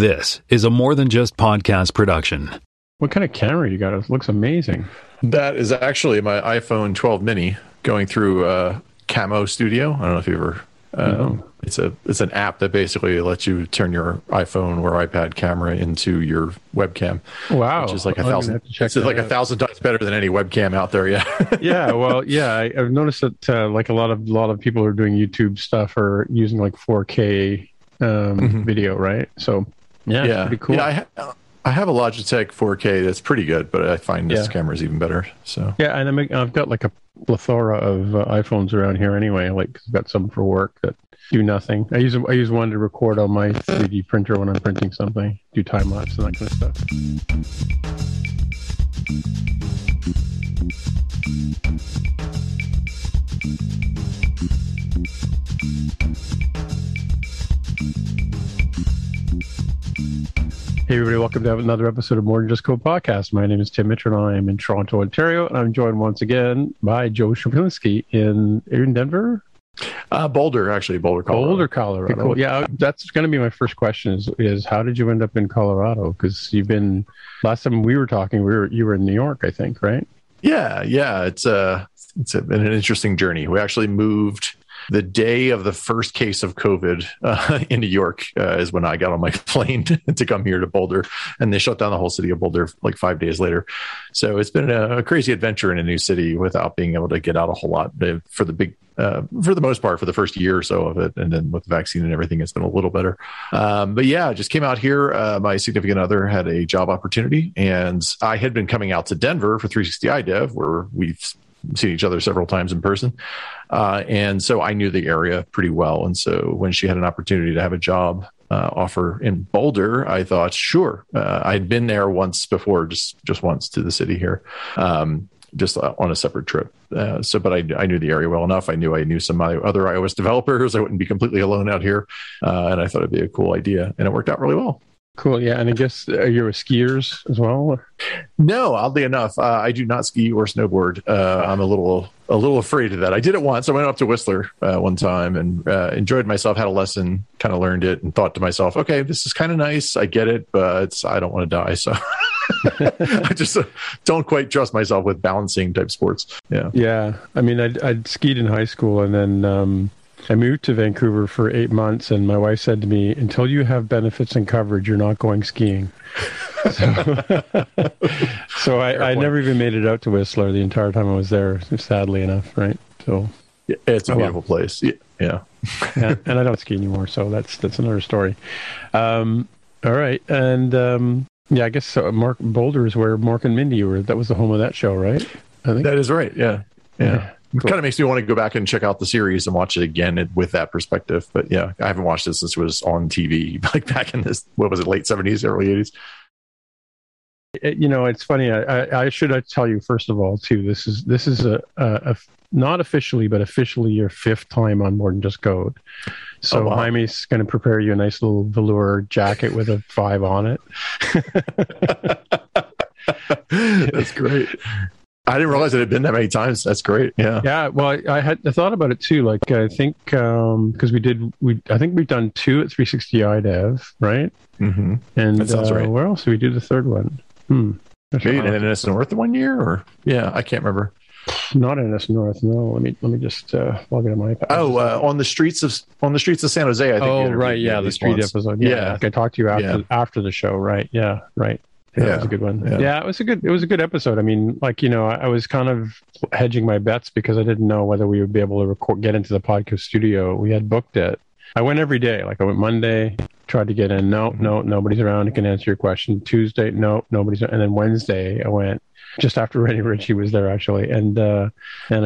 This is a More Than Just Podcast production. What kind of camera you got? It looks amazing. That is actually my iPhone 12 mini going through Camo Studio. I don't know if you ever... It's an app that basically lets you turn your iPhone or iPad camera into your webcam. Wow, which is like a thousand times better than any webcam out there. Yeah, yeah. Well, yeah, I've noticed that like a lot of people who are doing YouTube stuff are using like 4K video, right? So yeah, it's pretty cool. Yeah, I have a Logitech 4K that's pretty good, but I find this camera is even better. So yeah, and I've got like a plethora of iPhones around here anyway. Like I've got some for work that do nothing. I use one to record on my 3D printer when I'm printing something, do time lapse and that kind of stuff. Hey everybody, welcome to another episode of More Than Just Code Podcast. My name is Tim Mitchell and I am in Toronto, Ontario, and I'm joined once again by Joe Szepelinski in Denver. Boulder, Colorado. Cool. Yeah, that's going to be my first question is how did you end up in Colorado? Because last time we were talking, you were in New York, I think, right? Yeah. It's been an interesting journey. We actually moved the day of the first case of COVID in New York is when I got on my plane to come here to Boulder, and they shut down the whole city of Boulder like 5 days later. So it's been a crazy adventure in a new city without being able to get out a whole lot for the most part, for the first year or so of it. And then with the vaccine and everything, it's been a little better. But yeah, I just came out here. My significant other had a job opportunity, and I had been coming out to Denver for 360iDev, where we've seen each other several times in person. And so I knew the area pretty well. And so when she had an opportunity to have a job offer in Boulder, I thought, sure. I'd been there once before, just once to the city here. Just on a separate trip. But I knew the area well enough. I knew some other iOS developers. I wouldn't be completely alone out here. And I thought it'd be a cool idea. And it worked out really well. Cool. Yeah. And I guess you're skiers as well? No, oddly enough, I do not ski or snowboard. I'm a little afraid of that. I did it once. I went up to Whistler one time and enjoyed myself, had a lesson, kind of learned it, and thought to myself, okay, this is kind of nice. I get it, but I don't want to die. So I just don't quite trust myself with balancing type sports. Yeah. Yeah. I mean, I'd skied in high school, and then I moved to Vancouver for 8 months, and my wife said to me, until you have benefits and coverage, you're not going skiing. So I never even made it out to Whistler the entire time I was there, sadly enough, right? So yeah, it's a beautiful place. Yeah. And I don't ski anymore, so that's another story. All right. And yeah, I guess Boulder is where Mark and Mindy were. That was the home of that show, right? I think that is right. Yeah. Cool. It kind of makes me want to go back and check out the series and watch it again with that perspective. But yeah, I haven't watched it since it was on TV, like back in late 70s, early 80s. You know, it's funny. I should tell you, first of all, too, this is a not officially, but officially your fifth time on More Than Just Code. So wow. Jaime's going to prepare you a nice little velour jacket with a 5 on it. That's great. I didn't realize it had been that many times. That's great. Yeah. Yeah. Well, I thought about it too. Like, I think, because I think we've done 2 at 360iDev, right? Mm-hmm. And that sounds right. Where else did we do the third one? Maybe in NS North 1 year, or yeah, I can't remember. Not in NS North. No, let me just log into my iPad. Oh, on the streets of San Jose. I think. Oh, right. Yeah, the street episode. Yeah. Like I talked to you after the show. Right. Yeah. Right. That was a good one. Yeah, it was a good episode. I mean, like, you know, I was kind of hedging my bets because I didn't know whether we would be able to get into the podcast studio. We had booked it. I went every day. Like I went Monday, tried to get in. No, nobody's around. I can answer your question. Tuesday, no, nobody's around. And then Wednesday, I went just after Rennie Ritchie was there actually. And I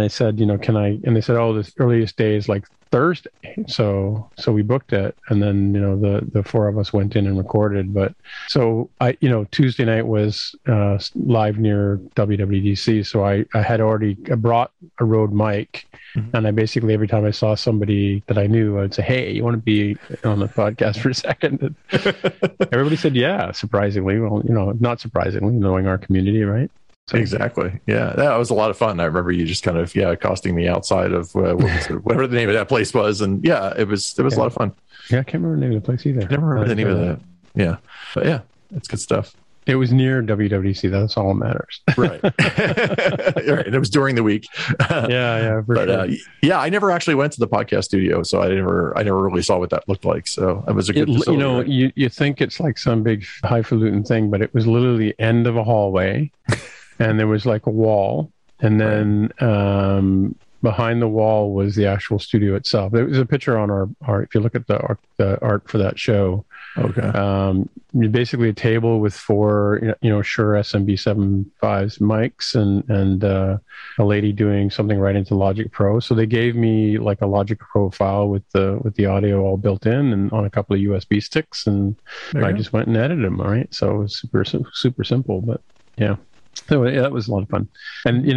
said, you know, can I? And they said, oh, the earliest day is like Thursday. So we booked it, and then, you know, the four of us went in and recorded. But so I, you know, Tuesday night was live near WWDC. So I had already brought a Rode mic, and I basically every time I saw somebody that I knew, I'd say, hey, you want to be on the podcast for a second? Everybody said, yeah, surprisingly. Well, you know, not surprisingly, knowing our community, right? So, exactly. Yeah, that was a lot of fun. I remember you just kind of accosting me outside of whatever the name of that place was, and yeah, it was a lot of fun. Yeah, I can't remember the name of the place either. I never remember the name of that. Yeah. But yeah, it's good stuff. It was near WWDC. That's all that matters. Right. Right. It was during the week. Yeah. But, sure. Yeah, I never actually went to the podcast studio, so I never really saw what that looked like. So it was a good facility. You know, right? you think it's like some big highfalutin thing, but it was literally the end of a hallway, and there was like a wall, and then behind the wall was the actual studio itself. There was a picture on our art. If you look at the art for that show. Okay. Basically a table with four, Shure SMB75s mics and a lady doing something right into Logic Pro. So they gave me like a Logic Pro file with the audio all built in and on a couple of USB sticks, and I just went and edited them. All right, so it was super super simple, but yeah. So yeah, that was a lot of fun. And, I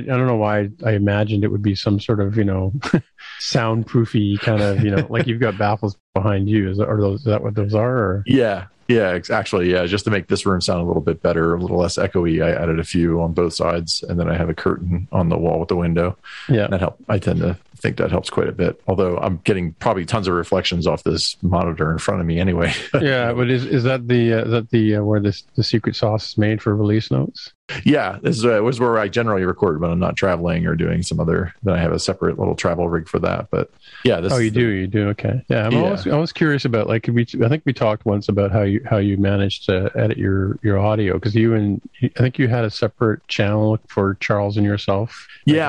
don't know why I imagined it would be some sort of, soundproofy kind of, like you've got baffles behind you. Is that what those are? Or? Yeah. Yeah, actually, yeah. Just to make this room sound a little bit better, a little less echoey, I added a few on both sides, and then I have a curtain on the wall with the window. Yeah, that helped. I tend to think that helps quite a bit. Although I'm getting probably tons of reflections off this monitor in front of me anyway. Yeah, but is that the where the secret sauce is made for release notes? Yeah, this was where I generally record when I'm not traveling or doing some other. Then I have a separate little travel rig for that. But yeah, this. Oh, you do. Okay. Yeah, I was curious about like I think we talked once about how you managed to edit your audio, because I think you had a separate channel for Charles and yourself. Yeah,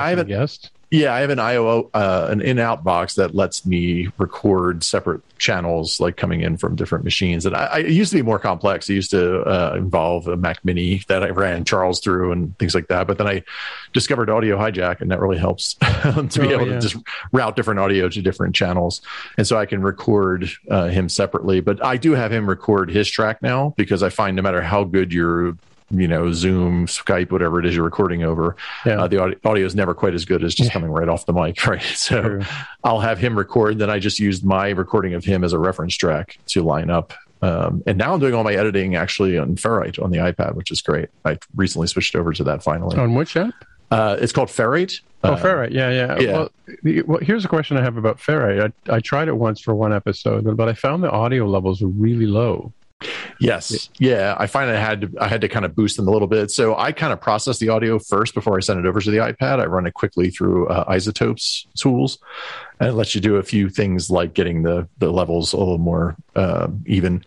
I have an IO, an in-out box that lets me record separate channels, like coming in from different machines. And I used to be more complex. It used to involve a Mac Mini that I ran Charles through and things like that. But then I discovered Audio Hijack, and that really helps to be able to just route different audio to different channels. And so I can record him separately. But I do have him record his track now, because I find no matter how good your Zoom, Skype, whatever it is you're recording over, the audio is never quite as good as just coming right off the mic, right? So true. I'll have him record, then I just used my recording of him as a reference track to line up. And now I'm doing all my editing actually on Ferrite on the iPad, which is great. I recently switched over to that finally. On which app? It's called Ferrite. Oh, Ferrite. Yeah. Well, here's a question I have about Ferrite. I tried it once for one episode, but I found the audio levels were really low. Yes. Yeah. I find I had to kind of boost them a little bit. So I kind of process the audio first before I send it over to the iPad. I run it quickly through Isotopes tools, and it lets you do a few things like getting the levels a little more even,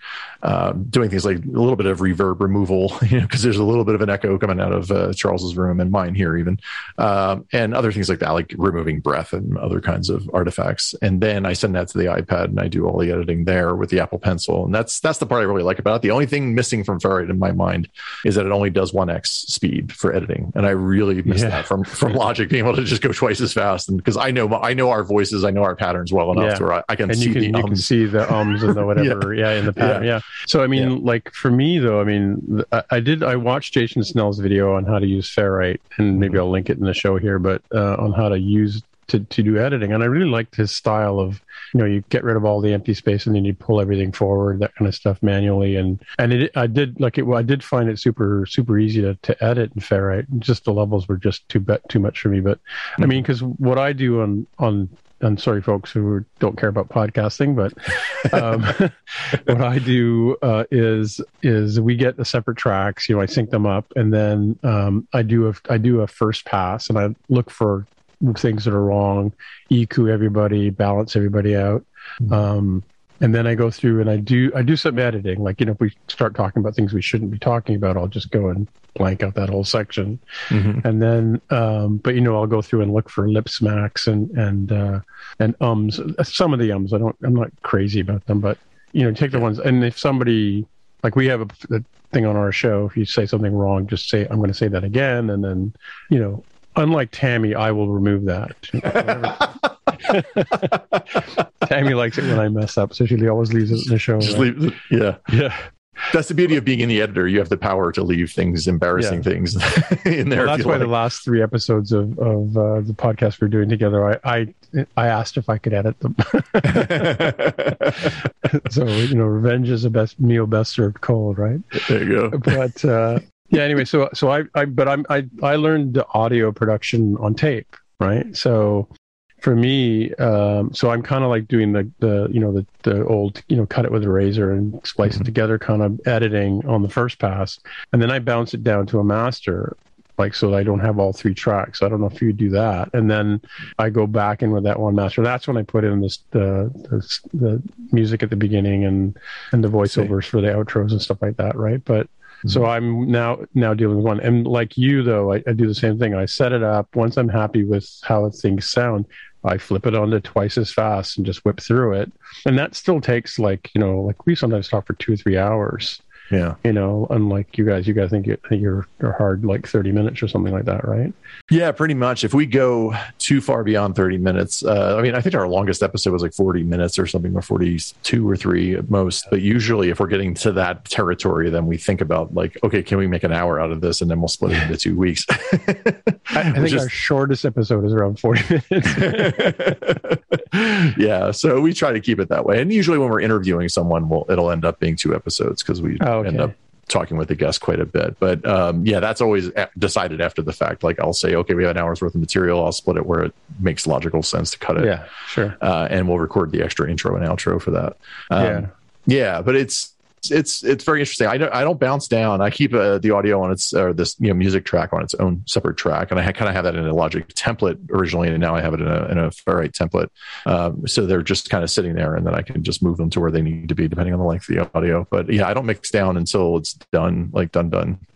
doing things like a little bit of reverb removal, because there's a little bit of an echo coming out of Charles's room and mine here even, and other things like that, like removing breath and other kinds of artifacts. And then I send that to the iPad, and I do all the editing there with the Apple Pencil. And that's the part I really like about it. The only thing missing from Ferrite in my mind is that it only does 1x speed for editing, and I really miss that from Logic, being able to just go twice as fast. And because I know our voices, I know our patterns well enough to where I can see the ums. You can see the ums and the whatever in the pattern. Yeah. So I mean, like for me though, I mean, I watched Jason Snell's video on how to use Ferrite, and maybe I'll link it in the show here, but on how to use to do editing. And I really liked his style of, you get rid of all the empty space, and then you pull everything forward, that kind of stuff manually. I did find it super, super easy to edit in Ferrite. Just the levels were just too much for me. But I mean, because what I do on I'm sorry, folks who don't care about podcasting, but what I do is we get the separate tracks, I sync them up, and then I do a first pass, and I look for things that are wrong, EQ everybody, balance everybody out, and then I go through and I do some editing. Like if we start talking about things we shouldn't be talking about, I'll just go and blank out that whole section, and then I'll go through and look for lip smacks and ums. Some of the ums I'm not crazy about them, but take the ones. And if somebody, like we have a thing on our show, if you say something wrong, just say I'm going to say that again, and then unlike Tammy, I will remove that. Tammy likes it when I mess up, so she always leaves it in the show. Yeah. That's the beauty of being in the editor. You have the power to leave things, embarrassing things in there. Well, that's why the last three episodes of the podcast we're doing together, I asked if I could edit them. So, revenge is the best meal best served cold, right? There you go. But, yeah. Anyway, so I learned the audio production on tape, right? So for me, so I'm kind of like doing the old cut it with a razor and splice it together kind of editing on the first pass, and then I bounce it down to a master, like, so I don't have all three tracks. I don't know if you do that. And then I go back in with that one master. That's when I put in this, the music at the beginning and the voiceovers for the outros and stuff like that, right? But so I'm now dealing with one. And like you, though, I do the same thing. I set it up. Once I'm happy with how things sound, I flip it on to twice as fast and just whip through it. And that still takes like we sometimes talk for 2 or 3 hours. Yeah. Unlike you guys think you're hard like 30 minutes or something like that, right? Yeah, pretty much. If we go too far beyond 30 minutes, I think our longest episode was like 40 minutes or something, or 42 or 3 at most. But usually if we're getting to that territory, then we think about like, okay, can we make an hour out of this? And then we'll split it into 2 weeks. I think our shortest episode is around 40 minutes. Yeah. So we try to keep it that way. And usually when we're interviewing someone, it'll end up being 2 episodes because we end up talking with the guest quite a bit. But that's always decided after the fact. Like I'll say, okay, we have an hour's worth of material. I'll split it where it makes logical sense to cut it. Yeah, sure. And we'll record the extra intro and outro for that. But it's very interesting. I don't bounce down. I keep the audio on this music track on its own separate track, and I kind of have that in a Logic template originally, and now I have it in a Ferrite template. So they're just kind of sitting there, and then I can just move them to where they need to be depending on the length of the audio. But yeah, I don't mix down until it's done.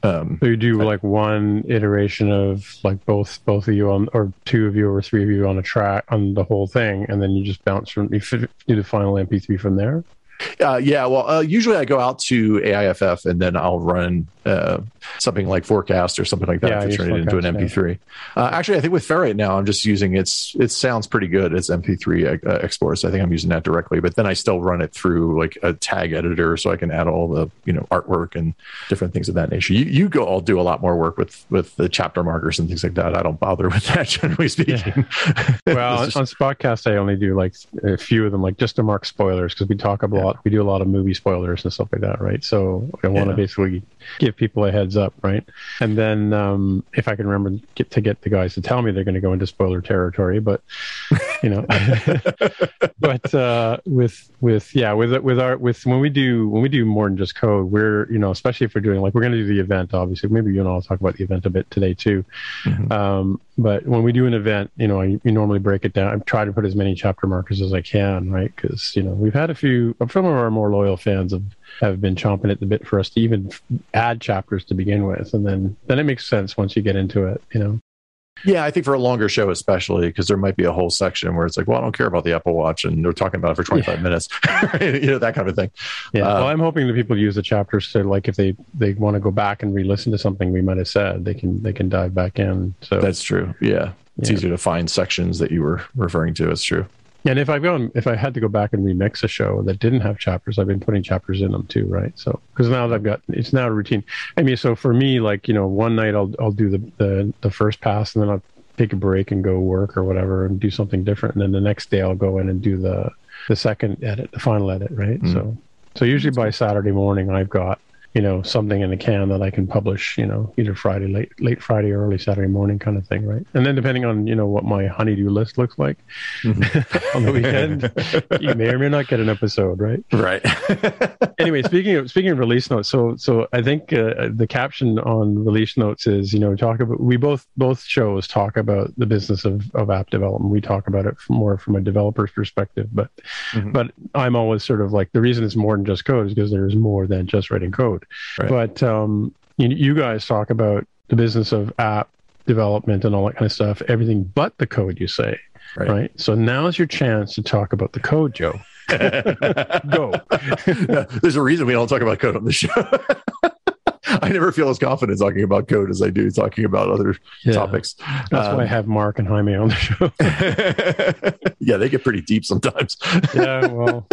So you do like one iteration of like both of you on, or 2 of you or 3 of you on a track on the whole thing, and then you just bounce from you do the final MP3 from there. Usually I go out to AIFF and then I'll run something like Forecast or something like that to turn it into an MP3. Actually, I think with Ferrite now, I'm just using it sounds pretty good. It's MP3 exports. I think I'm using that directly, but then I still run it through like a tag editor so I can add all the artwork and different things of that nature. You go, I'll do a lot more work with the chapter markers and things like that. I don't bother with that, generally speaking. Yeah. Well, on Spotcast, I only do like a few of them, like just to mark spoilers because we talk about we do a lot of movie spoilers and stuff like that, right? So I want to basically give people a heads up, right? And then if I can remember to get the guys to tell me they're going to go into spoiler territory, but but when we do More Than Just Code, we're especially if we're doing like we're going to do the event, obviously. Maybe you and I'll talk about the event a bit today too. Mm-hmm. But when we do an event, you normally break it down. I try to put as many chapter markers as I can, right? Because we've had a few. Some of our more loyal fans have been chomping at the bit for us to even add chapters to begin with, and then it makes sense once you get into it, Yeah, I think for a longer show, especially because there might be a whole section where it's like, well, I don't care about the Apple Watch, and they're talking about it for 25 minutes, that kind of thing. Yeah, well, I'm hoping that people use the chapters to like if they want to go back and re-listen to something we might have said, they can dive back in. So that's true. Yeah, it's easier to find sections that you were referring to. It's true. And if I had to go back and remix a show that didn't have chapters, I've been putting chapters in them too, right? So because now that it's now a routine. I mean, so for me, like one night I'll do the first pass, and then I'll take a break and go work or whatever and do something different, and then the next day I'll go in and do the second edit, the final edit, right? Mm-hmm. So usually by Saturday morning I've got something in the can that I can publish, either Friday, late Friday or early Saturday morning kind of thing, right? And then depending on, what my honeydew list looks like on the weekend, you may or may not get an episode, right? Right. Anyway, speaking of release notes, so I think the caption on release notes is, talk about, we both shows talk about the business of app development. We talk about it more from a developer's perspective, but I'm always sort of like, the reason it's more than just code is because there's more than just writing code. Right. But you guys talk about the business of app development and all that kind of stuff, everything but the code, you say, right? So now's your chance to talk about the code, Joe. Go. There's a reason we don't talk about code on the show. I never feel as confident talking about code as I do talking about other topics. That's why I have Mark and Jaime on the show. Yeah, they get pretty deep sometimes. Yeah, well...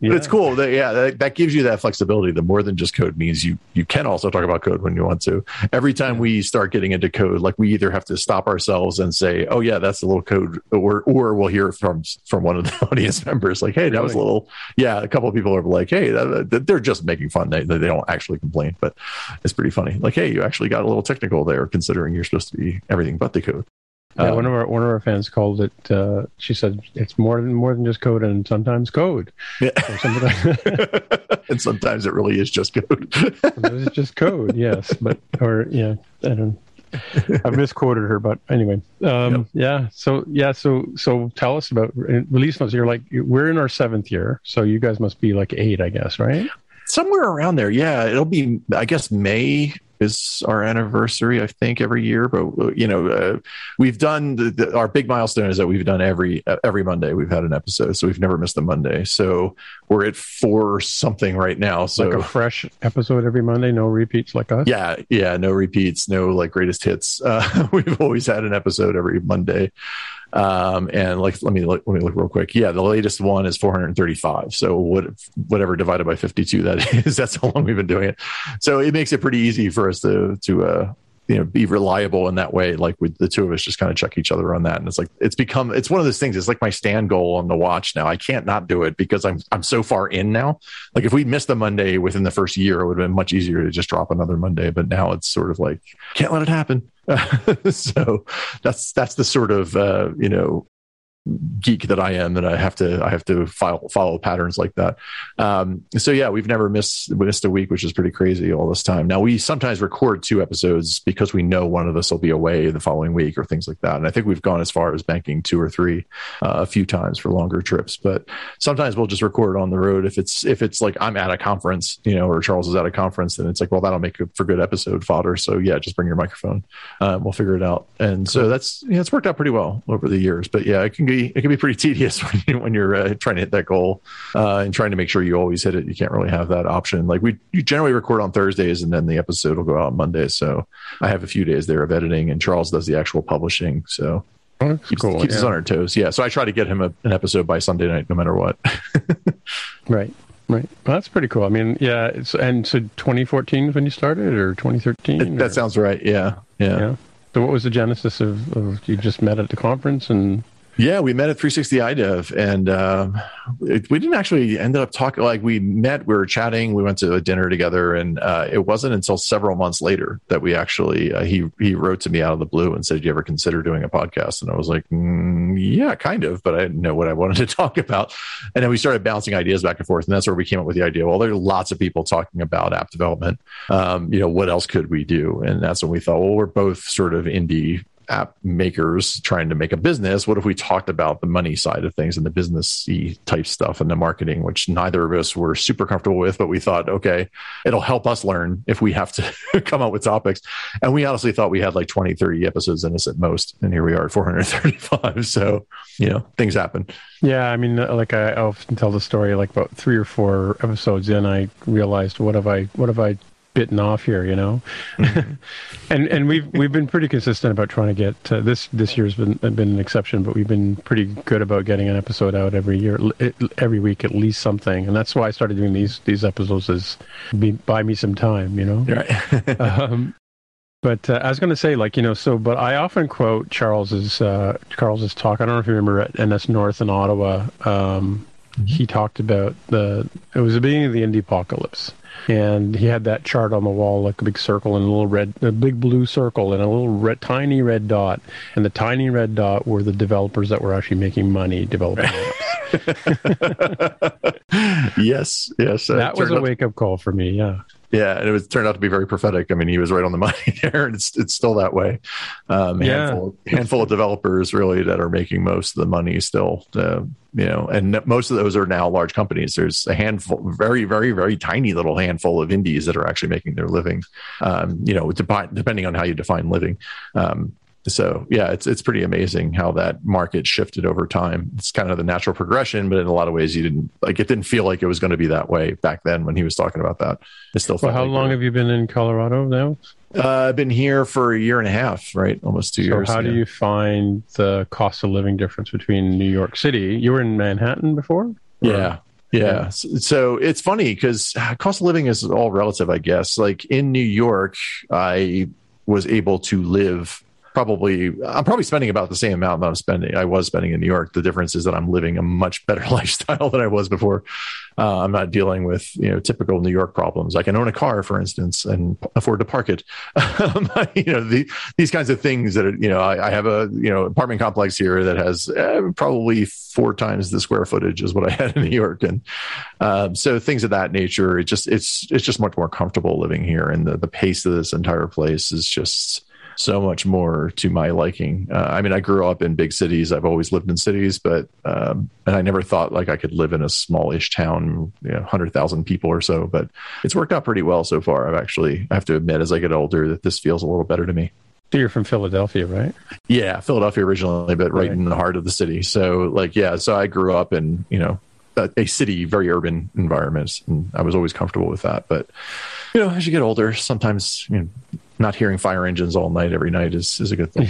Yeah. But it's cool. That gives you that flexibility. The more than just code means you can also talk about code when you want to. Every time we start getting into code, like we either have to stop ourselves and say, "Oh yeah, that's a little code," or we'll hear from one of the audience members, like, "Hey, that was a little." Yeah, a couple of people are like, "Hey, they're just making fun. They don't actually complain, but it's pretty funny." Like, "Hey, you actually got a little technical there, considering you're supposed to be everything but the code." Yeah, one of our fans called it. She said it's more than just code, and sometimes code. Yeah. And sometimes it really is just code. Sometimes it's just code. Yes, I don't. I misquoted her, but anyway. Yeah. So tell us about release notes. You're like, we're in our 7th year, so you guys must be like 8, I guess, right? Somewhere around there. Yeah, it'll be. I guess May is our anniversary, I think, every year. But we've done our big milestone is that we've done every Monday we've had an episode, so we've never missed a Monday. So we're at 4 something right now. So like a fresh episode every Monday, no repeats like us. Yeah, no repeats, no like greatest hits. We've always had an episode every Monday. And like, let me look real quick. Yeah, the latest one is 435. So whatever divided by 52 that is, that's how long we've been doing it. So it makes it pretty easy for us to be reliable in that way. Like with the two of us just kind of check each other on that. And it's like, it's one of those things. It's like my stand goal on the watch now. I can't not do it because I'm so far in now. Like if we missed a Monday within the first year, it would have been much easier to just drop another Monday. But now it's sort of like, can't let it happen. So that's the sort of geek that I am, that I have to follow patterns like that. So yeah, we've never missed a week, which is pretty crazy all this time. Now we sometimes record 2 episodes because we know one of us will be away the following week or things like that. And I think we've gone as far as banking 2 or 3 a few times for longer trips, but sometimes we'll just record on the road. If it's like I'm at a conference, or Charles is at a conference, then it's like, well, that'll make for good episode fodder. So yeah, just bring your microphone. We'll figure it out. And so it's worked out pretty well over the years, but yeah, it can be pretty tedious when you're trying to hit that goal and trying to make sure you always hit it. You can't really have that option. Like you generally record on Thursdays and then the episode will go out on Monday. So I have a few days there of editing and Charles does the actual publishing. So keeps us on our toes. Yeah. So I try to get him an episode by Sunday night, no matter what. Right. Well, that's pretty cool. I mean, yeah. So 2014 is when you started, or 2013? That sounds right. Yeah. So what was the genesis of you just met at the conference and... Yeah, we met at 360iDev, and we didn't actually end up talking. Like we were chatting, we went to a dinner together, and it wasn't until several months later that we actually he wrote to me out of the blue and said, "Do you ever consider doing a podcast?" And I was like, "Yeah, kind of," but I didn't know what I wanted to talk about. And then we started bouncing ideas back and forth, and that's where we came up with the idea. Well, there are lots of people talking about app development. What else could we do? And that's when we thought, well, we're both sort of indie app makers trying to make a business. What if we talked about the money side of things and the business-y type stuff and the marketing, which neither of us were super comfortable with, but we thought, okay, it'll help us learn if we have to come up with topics. And we honestly thought we had like 20, 30 episodes in us at most. And here we are at 435. So, things happen. Yeah. I mean, like I often tell the story, like about 3 or 4 episodes in, I realized, what have I bitten off here, mm-hmm. and we've been pretty consistent about trying to get this year's been an exception, but we've been pretty good about getting an episode out every year, every week at least something, and that's why I started doing these episodes is buy me some time, right. But I was going to say, but I often quote Charles's talk. I don't know if you remember at NS North in Ottawa. He talked about it was the beginning of the indie apocalypse. And he had that chart on the wall, like a big circle and a big blue circle and a little red, tiny red dot. And the tiny red dot were the developers that were actually making money developing apps. Yes. That was a wake-up call for me, yeah. Yeah, and it turned out to be very prophetic. I mean, he was right on the money there, and it's still that way. Handful of developers really that are making most of the money still, and most of those are now large companies. There's a handful, very, very, very tiny little handful of indies that are actually making their living, depending on how you define living. So yeah, it's pretty amazing how that market shifted over time. It's kind of the natural progression, but in a lot of ways, it didn't feel like it was going to be that way back then when he was talking about that. It's still. Well, how long have you been in Colorado now? I've been here for a year and a half, right? Almost 2 years. So how do you find the cost of living difference between New York City? You were in Manhattan before? Or? Yeah. So it's funny because cost of living is all relative, I guess. Like in New York, I was able to live I'm probably spending about the same amount that I was spending in New York. The difference is that I'm living a much better lifestyle than I was before. I'm not dealing with, typical New York problems. I can own a car, for instance, and afford to park it. These kinds of things that, I have a, apartment complex here that has probably 4 times the square footage is what I had in New York. And so things of that nature, it's just much more comfortable living here. And the pace of this entire place is just so much more to my liking. I grew up in big cities. I've always lived in cities, but, and I never thought like I could live in a smallish town, 100,000 people or so, but it's worked out pretty well so far. I have to admit, as I get older, that this feels a little better to me. So you're from Philadelphia, right? Yeah. Philadelphia originally, but right in the heart of the city. So so I grew up in, a city, very urban environments. And I was always comfortable with that, but as you get older, sometimes, not hearing fire engines all night, every night is a good thing.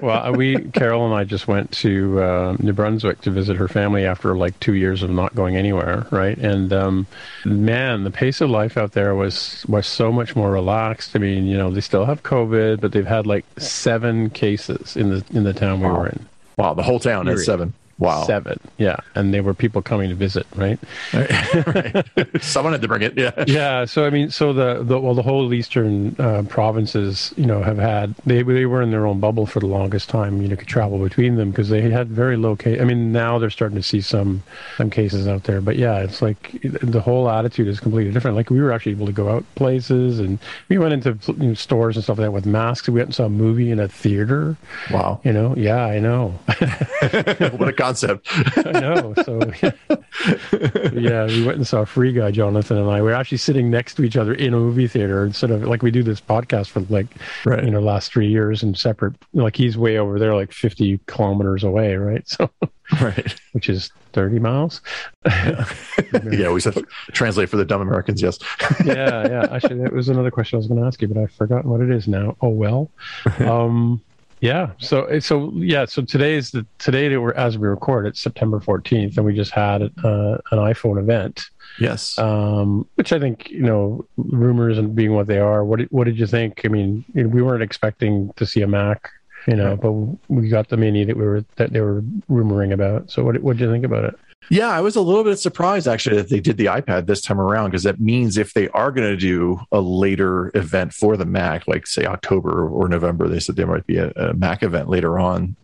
Well, Carol and I just went to New Brunswick to visit her family after like 2 years of not going anywhere, right? And the pace of life out there was so much more relaxed. I mean, they still have COVID, but they've had like 7 cases in the town we were in. Wow, the whole town had 7. Wow. 7. Yeah. And they were people coming to visit, right? Right. Someone had to bring it. Yeah. Yeah. So, the whole Eastern provinces, have had, they were in their own bubble for the longest time. You could travel between them because they had very low case. Now they're starting to see some cases out there, but yeah, it's like the whole attitude is completely different. Like we were actually able to go out places and we went into stores and stuff like that with masks. We went and saw a movie in a theater. Wow. Yeah, I know. What a concept. I know. So yeah, we went and saw Free Guy, Jonathan and I. We were actually sitting next to each other in a movie theater instead of like we do this podcast for like last 3 years and separate. Like he's way over there, like 50 kilometers away, right? So which is 30 miles. Yeah, we have to translate for the dumb Americans, yes. yeah. Actually, that was another question I was going to ask you, but I've forgotten what it is now. Oh well. Yeah. So today as we record, it's September 14th, and we just had an iPhone event. Yes. Which I think, rumors and being what they are, what did you think? We weren't expecting to see a Mac, but we got the Mini that they were rumoring about. So what did you think about it? Yeah, I was a little bit surprised actually that they did the iPad this time around, because that means if they are going to do a later event for the Mac, like say October or November, they said there might be a Mac event later on,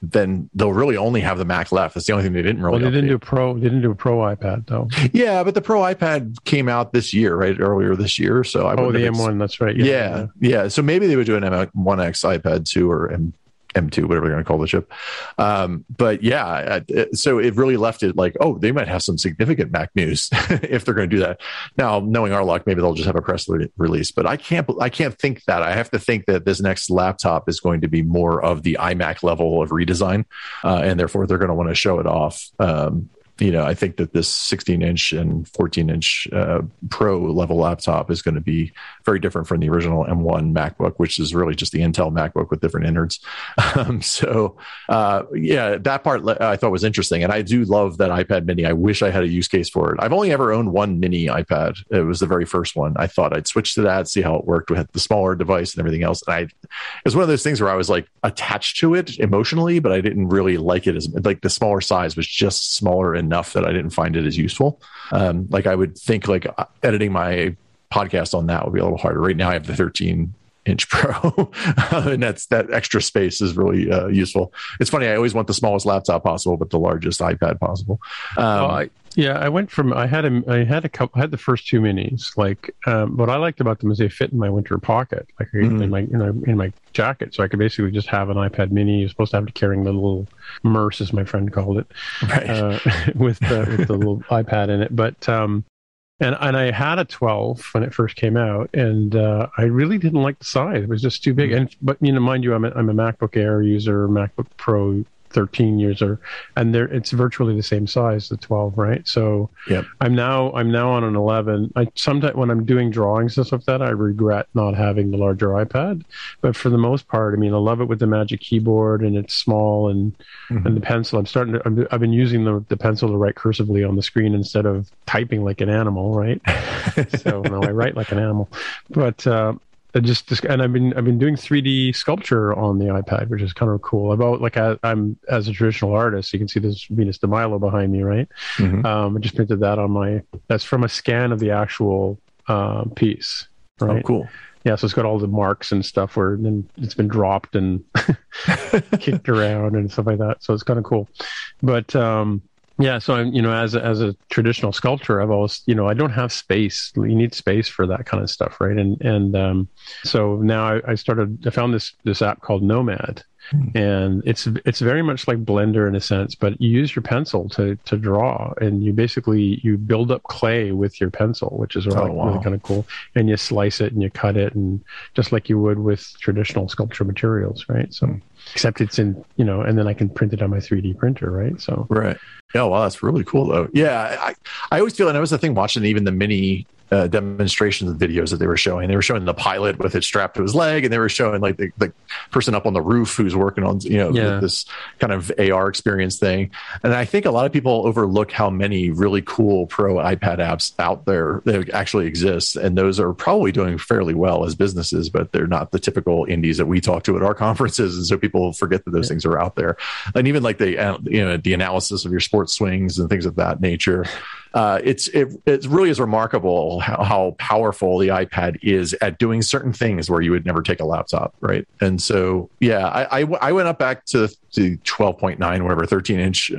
then they'll really only have the Mac left. That's the only thing they didn't really. Well, they didn't do a Pro iPad though. Yeah, but the Pro iPad came out this year, right? Earlier this year, so the M1. That's right. Yeah. So maybe they would do an M1X iPad 2 or M2, whatever they're going to call the chip. So it really left it like, oh, they might have some significant Mac news if they're going to do that. Now, knowing our luck, maybe they'll just have a press release, but I can't think that. I have to think that this next laptop is going to be more of the iMac level of redesign, and therefore they're going to want to show it off. I think that this 16-inch and 14-inch Pro level laptop is going to be very different from the original M1 MacBook, which is really just the Intel MacBook with different innards. That part I thought was interesting. And I do love that iPad Mini. I wish I had a use case for it. I've only ever owned one Mini iPad. It was the very first one. I thought I'd switch to that, see how it worked with the smaller device and everything else. And it was one of those things where I was like attached to it emotionally, but I didn't really like it as like the smaller size was just smaller enough that I didn't find it as useful. I would think like editing my podcast on that would be a little harder. Right now I have the 13-inch Pro and that extra space is really useful. It's funny. I always want the smallest laptop possible, but the largest iPad possible. I had the first 2 minis. What I liked about them is they fit in my winter pocket, in my jacket. So I could basically just have an iPad Mini. You're supposed to have it carrying the little MERS, as my friend called it, with the little iPad in it. But and I had a 12 when it first came out, and I really didn't like the size. It was just too big. Mind you, I'm a MacBook Air user, MacBook Pro 13 user, and it's virtually the same size, the 12, right? So yep. I'm now on an 11. I sometimes when I'm doing drawings and stuff like that, I regret not having the larger iPad. But for the most part, I love it with the Magic Keyboard, and it's small and the pencil. I've been using the pencil to write cursively on the screen instead of typing like an animal, right? So now I write like an animal, but. I've been doing 3D sculpture on the iPad, which is kind of cool. I'm as a traditional artist, you can see this Venus de Milo behind me, right? Mm-hmm. I just printed that on that's from a scan of the actual piece, right? Oh, cool. Yeah, so it's got all the marks and stuff where then it's been dropped and kicked around and stuff like that. So it's kind of cool. But yeah, so I'm, as a traditional sculptor, I've always, I don't have space. You need space for that kind of stuff, right? And so now I found this app called Nomad, and it's very much like Blender in a sense, but you use your pencil to draw, and you build up clay with your pencil, which is really kind of cool. And you slice it and you cut it, and just like you would with traditional sculpture materials, right? So except it's in, and then I can print it on my 3D printer, right? So right. Yeah, wow, that's really cool though. Yeah, I always feel, and that was the thing watching even the mini demonstrations of videos that they were showing. They were showing the pilot with it strapped to his leg, and they were showing like the person up on the roof who's working on this kind of AR experience thing. And I think a lot of people overlook how many really cool pro iPad apps out there that actually exist, and those are probably doing fairly well as businesses, but they're not the typical indies that we talk to at our conferences, and so people forget that those things are out there. And even like the analysis of your sports swings and things of that nature. It really is remarkable how powerful the iPad is at doing certain things where you would never take a laptop, right? And so, yeah, I went up back to 12.9, whatever, 13-inch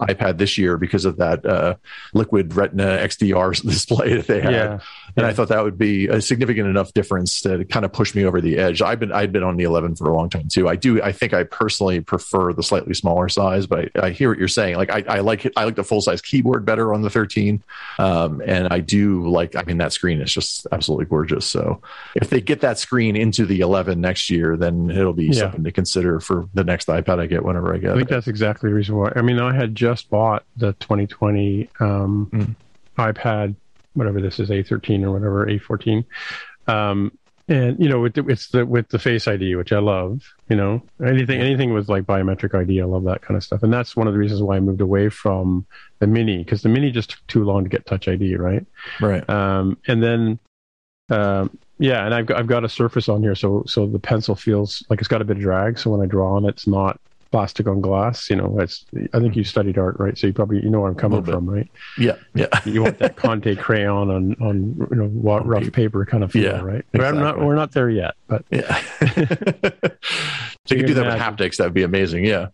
iPad this year because of that liquid retina XDR display that they had. Yeah. And I thought that would be a significant enough difference to kind of push me over the edge. I'd been on the 11 for a long time too. I think I personally prefer the slightly smaller size, but I hear what you're saying. Like I like the full size keyboard better on the 13. And I do like, that screen is just absolutely gorgeous. So if they get that screen into the 11 next year, then it'll be something to consider for the next iPad I get whenever I get it. I think that's exactly the reason why. I had just bought the 2020 iPad, whatever this is, A13 or whatever, A14. And with the Face ID, which I love, anything with like biometric ID, I love that kind of stuff. And that's one of the reasons why I moved away from the Mini, because the Mini just took too long to get Touch ID, right? Right. And I've got a Surface on here, so the pencil feels like it's got a bit of drag. So when I draw on it, it's not plastic on glass. I think you studied art, right? So you probably where I'm coming from, right? Yeah. You want that Conte crayon on rough paper kind of feel, right? Exactly. We're not there yet, but yeah. So you could do that with haptics. That'd be amazing. Yeah.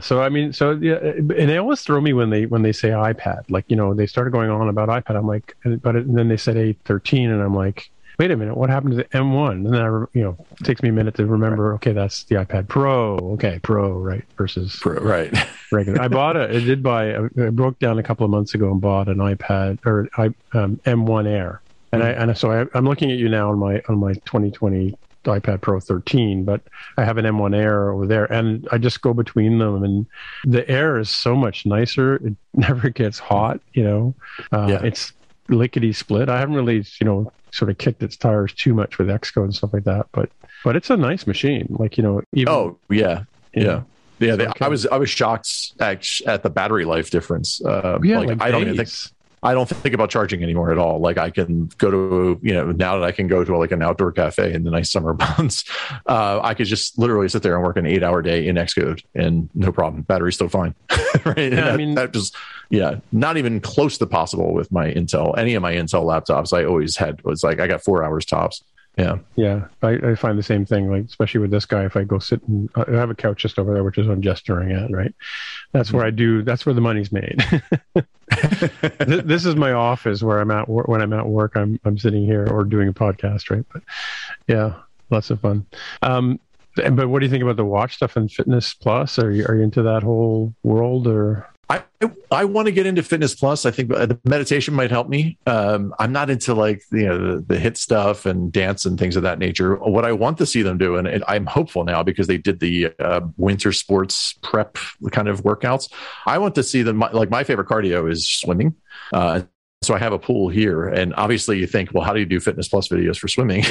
So and they always throw me when they say iPad, like they started going on about iPad. I'm like, and then they said A13, and I'm like, wait a minute, what happened to the M1? And then it takes me a minute to remember, right. Okay, that's the iPad Pro. Okay, Pro, right, versus Pro, right. Regular. I broke down a couple of months ago and bought an iPad or M1 Air. So I'm looking at you now on my 2020 iPad Pro 13, but I have an M1 Air over there, and I just go between them, and the Air is so much nicer. It never gets hot, It's lickety split. I haven't really, sort of kicked its tires too much with Xcode and stuff like that, but it's a nice machine. I was shocked at the battery life difference. I don't think about charging anymore at all. Like I can go to, now that I can go to like an outdoor cafe in the nice summer months, I could just literally sit there and work an 8-hour day in Xcode and no problem. Battery's still fine. Right. Yeah, not even close to possible with my Intel. Any of my Intel laptops I always had was like, I got 4 hours tops. Yeah. Yeah. I find the same thing, like, especially with this guy, if I go sit and I have a couch just over there, which is what I'm gesturing at, right? That's where that's where the money's made. This is my office where I'm at when I'm at work, I'm sitting here or doing a podcast, right? But yeah, lots of fun. But what do you think about the watch stuff and Fitness Plus? Are you into that whole world, or? I want to get into Fitness Plus. I think the meditation might help me. I'm not into like the HIIT stuff and dance and things of that nature. What I want to see them do, and I'm hopeful now because they did the winter sports prep kind of workouts. I want to see them. Like my favorite cardio is swimming. So I have a pool here, and obviously you think, well, how do you do Fitness Plus videos for swimming?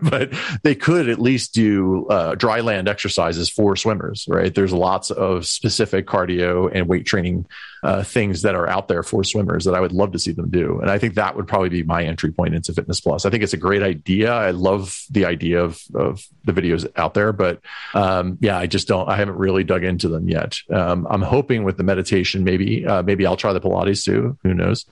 But they could at least do dry land exercises for swimmers, right? There's lots of specific cardio and weight training things that are out there for swimmers that I would love to see them do. And I think that would probably be my entry point into Fitness Plus. I think it's a great idea. I love the idea of the videos out there, but I haven't really dug into them yet. I'm hoping with the meditation, maybe I'll try the Pilates too. Who knows?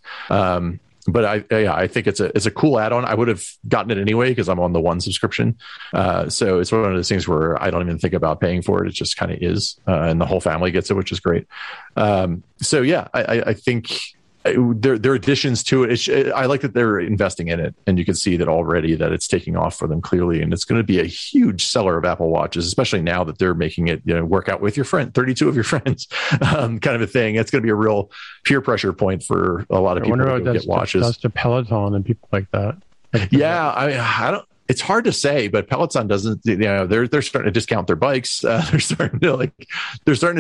But I think it's a cool add-on. I would have gotten it anyway because I'm on the one subscription. So it's one of those things where I don't even think about paying for it. It just kind of is, and the whole family gets it, which is great. I think their additions to it. I like that they're investing in it, and you can see that already that it's taking off for them clearly, and it's going to be a huge seller of Apple Watches, especially now that they're making it, work out with your friend, 32 of your friends, kind of a thing. It's going to be a real peer pressure point for a lot of people to get watches. That's to Peloton and people like that. I don't. It's hard to say, but Peloton doesn't. They're starting to discount their bikes. They're starting to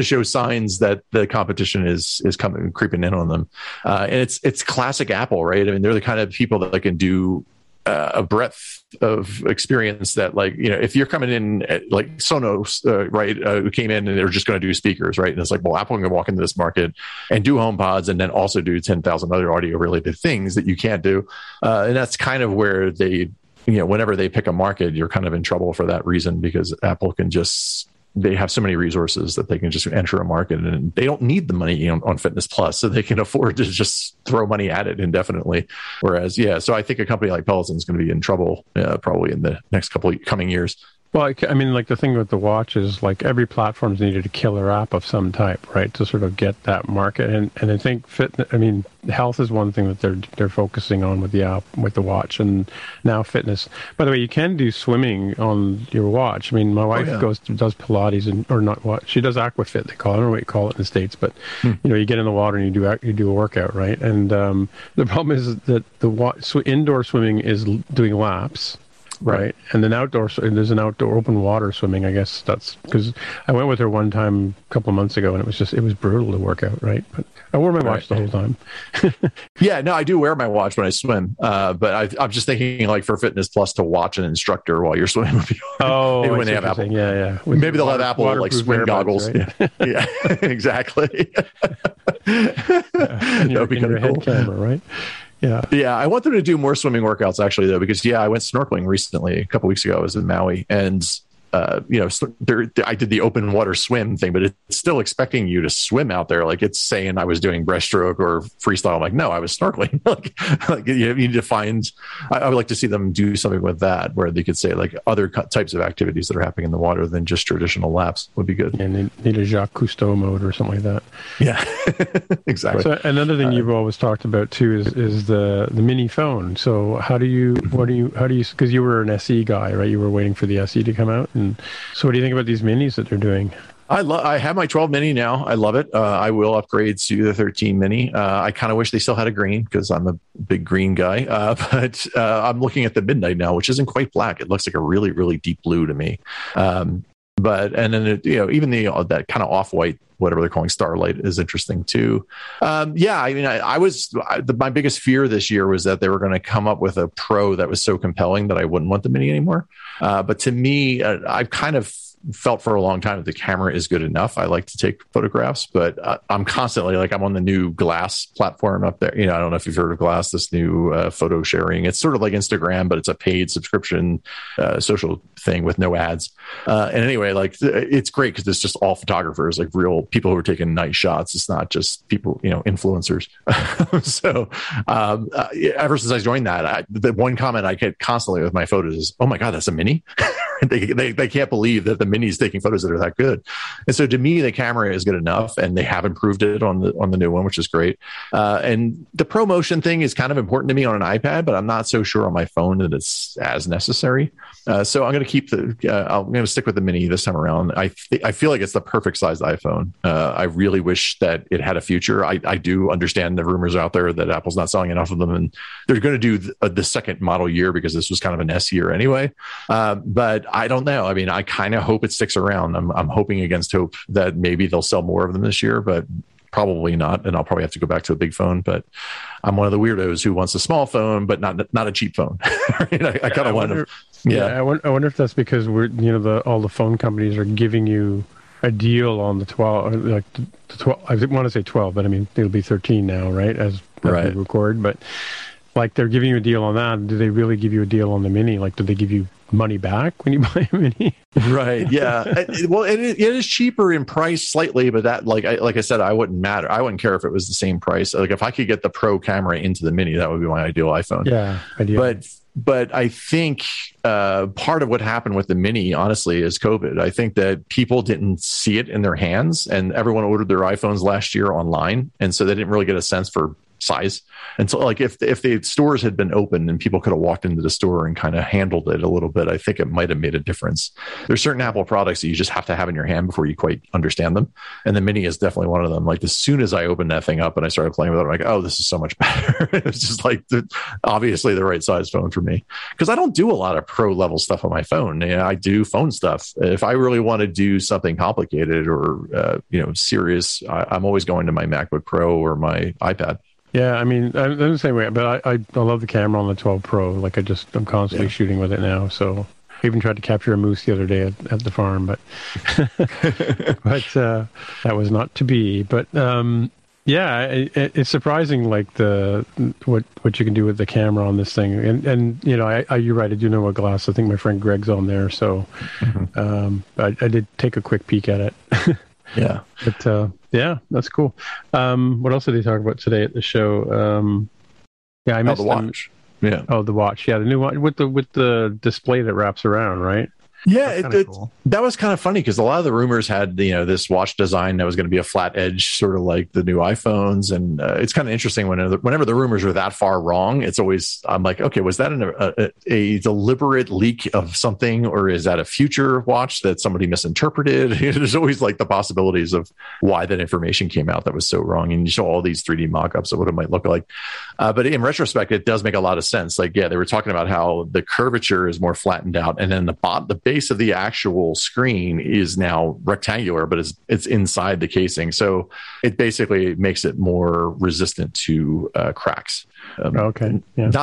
show signs that the competition is coming creeping in on them. And it's classic Apple, right? I mean, they're the kind of people that can do a breadth of experience that, if you're coming in at, like Sonos, who came in and they're just going to do speakers, right? And it's like, well, Apple can walk into this market and do HomePods and then also do 10,000 other audio related things that you can't do. And that's kind of where they. Whenever they pick a market, you're kind of in trouble for that reason, because Apple can they have so many resources that they can just enter a market, and they don't need the money on Fitness Plus, so they can afford to just throw money at it indefinitely. Whereas, so I think a company like Peloton is going to be in trouble probably in the next couple of coming years. Well, I mean, the thing with the watch is every platform's needed a killer app of some type, right? To sort of get that market. And I think health is one thing that they're focusing on with the app, with the watch, and now fitness. By the way, you can do swimming on your watch. I mean, my wife does Pilates she does aquafit, they call it. I don't know what you call it in the States, but you get in the water and you do a workout, right? And the problem is that indoor swimming is doing laps. Right. And then there's an outdoor open water swimming. I guess that's because I went with her one time a couple of months ago, and it was brutal to work out. Right. But I wore my watch the whole time. I do wear my watch when I swim. But I'm just thinking for Fitness Plus to watch an instructor while you're swimming would be hard. Oh, maybe when they have Apple. Yeah. Yeah. Maybe they'll have Apple swim goggles. Right? Yeah, exactly. That would be kind of cool. Camera, right? Yeah. I want them to do more swimming workouts actually, though, because I went snorkeling recently. A couple weeks ago, I was in Maui, and I did the open water swim thing, but it's still expecting you to swim out there. Like, it's saying I was doing breaststroke or freestyle. I'm like, no, I was snorkeling. You need to find. I would like to see them do something with that, where they could say other types of activities that are happening in the water than just traditional laps would be good. And they need a Jacques Cousteau mode or something like that. Yeah, exactly. So another thing you've always talked about too is the mini phone. So how do you because you were an SE guy, right? You were waiting for the SE to come out. So what do you think about these minis that they're doing? I have my 12 mini now. I love it. I will upgrade to the 13 mini. I kind of wish they still had a green, because I'm a big green guy. But I'm looking at the midnight now, which isn't quite black. It looks like a really, really deep blue to me. Even that kind of off-white, whatever they're calling Starlight, is interesting too. My biggest fear this year was that they were going to come up with a Pro that was so compelling that I wouldn't want the Mini anymore. But to me, I've kind of felt for a long time that the camera is good enough. I like to take photographs, but I'm constantly I'm on the new Glass platform up there. I don't know if you've heard of Glass, this new photo sharing. It's sort of like Instagram, but it's a paid subscription social thing with no ads. And anyway, it's great because it's just all photographers, real people who are taking nice shots. It's not just people, influencers. So ever since I joined that, the one comment I get constantly with my photos is, oh my God, that's a mini. They can't believe that the Mini is taking photos that are that good. And so to me, the camera is good enough, and they have improved it on the new one, which is great. And the ProMotion thing is kind of important to me on an iPad, but I'm not so sure on my phone that it's as necessary. So I'm going to stick with the Mini this time around. I feel like it's the perfect sized iPhone. I really wish that it had a future. I do understand the rumors out there that Apple's not selling enough of them, and they're going to do the second model year because this was kind of an S year anyway. But I don't know. I mean, I kind of hope it sticks around. I'm hoping against hope that maybe they'll sell more of them this year, but Probably not. And I'll probably have to go back to the big phone, but I'm one of the weirdos who wants a small phone, but not a cheap phone. I kind of want to. I wonder if that's because we're, all the phone companies are giving you a deal on the 12, like the 12. I want to say 12, but I mean, it'll be 13 now, right? As we record, but like they're giving you a deal on that. Do they really give you a deal on the mini? Like, do they give you money back when you buy a mini? Right. Yeah. It is cheaper in price slightly, but that, like I said, I wouldn't care if it was the same price. Like if I could get the pro camera into the mini, that would be my ideal iPhone. Yeah. But I think part of what happened with the mini, honestly, is COVID. I think that people didn't see it in their hands, and everyone ordered their iPhones last year online. And so they didn't really get a sense for size. And so like if the stores had been open and people could have walked into the store and kind of handled it a little bit, I think it might have made a difference. There's certain Apple products that you just have to have in your hand before you quite understand them. And the mini is definitely one of them. Like as soon as I opened that thing up and I started playing with it, I'm like, oh, this is so much better. It was just like obviously the right size phone for me. Because I don't do a lot of pro level stuff on my phone. I do phone stuff. If I really want to do something complicated or serious, I'm always going to my MacBook Pro or my iPad. Yeah, I mean, I'm the same way, but I love the camera on the 12 Pro. Like I'm constantly shooting with it now. So I even tried to capture a moose the other day at the farm, but but that was not to be. But it's surprising, like what you can do with the camera on this thing. And you're right. I do know a Glass. I think my friend Greg's on there, so I did take a quick peek at it. Yeah. But that's cool. What else did they talk about today at the show? I missed the watch. Yeah. Oh, the watch. Yeah, the new watch with the display that wraps around, right? Yeah, cool. That was kind of funny because a lot of the rumors had this watch design that was going to be a flat edge, sort of like the new iPhones, and it's kind of interesting whenever the rumors are that far wrong. It's always I'm like, okay, was that a deliberate leak of something, or is that a future watch that somebody misinterpreted? There's always like the possibilities of why that information came out that was so wrong, and you show all these 3D mock-ups of what it might look like. But in retrospect, it does make a lot of sense. Like, yeah, they were talking about how the curvature is more flattened out, and then the base of the actual screen is now rectangular, but it's inside the casing, so it basically makes it more resistant to cracks. Not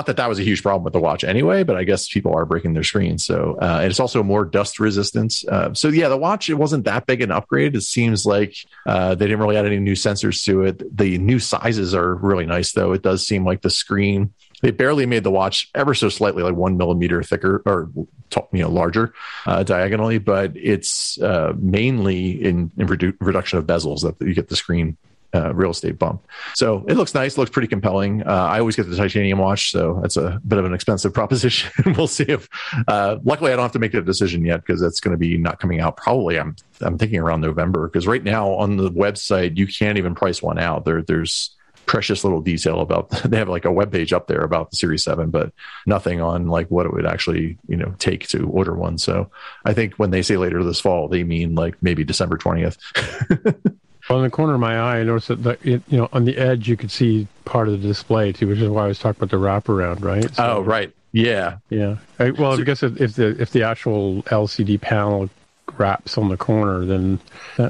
that was a huge problem with the watch anyway, but I guess people are breaking their screens, so and it's also more dust resistance. The watch, it wasn't that big an upgrade. It seems like they didn't really add any new sensors to it. The new sizes are really nice, though. It does seem like the screen, they barely made the watch ever so slightly, like 1 millimeter thicker or larger diagonally, but it's mainly in reduction of bezels that you get the screen real estate bump. So it looks nice, looks pretty compelling. I always get the titanium watch, so that's a bit of an expensive proposition. We'll see if. Luckily, I don't have to make that decision yet because that's going to be not coming out probably. I'm thinking around November, because right now on the website you can't even price one out. There's precious little detail about, they have like a web page up there about the Series 7, but nothing on like what it would actually take to order one. So I think when they say later this fall, they mean like maybe December 20th. On the corner of my eye, I noticed that on the edge you could see part of the display too, which is why I was talking about the wraparound, right? So, oh, right, yeah, yeah. I guess if the actual LCD panel wraps on the corner, then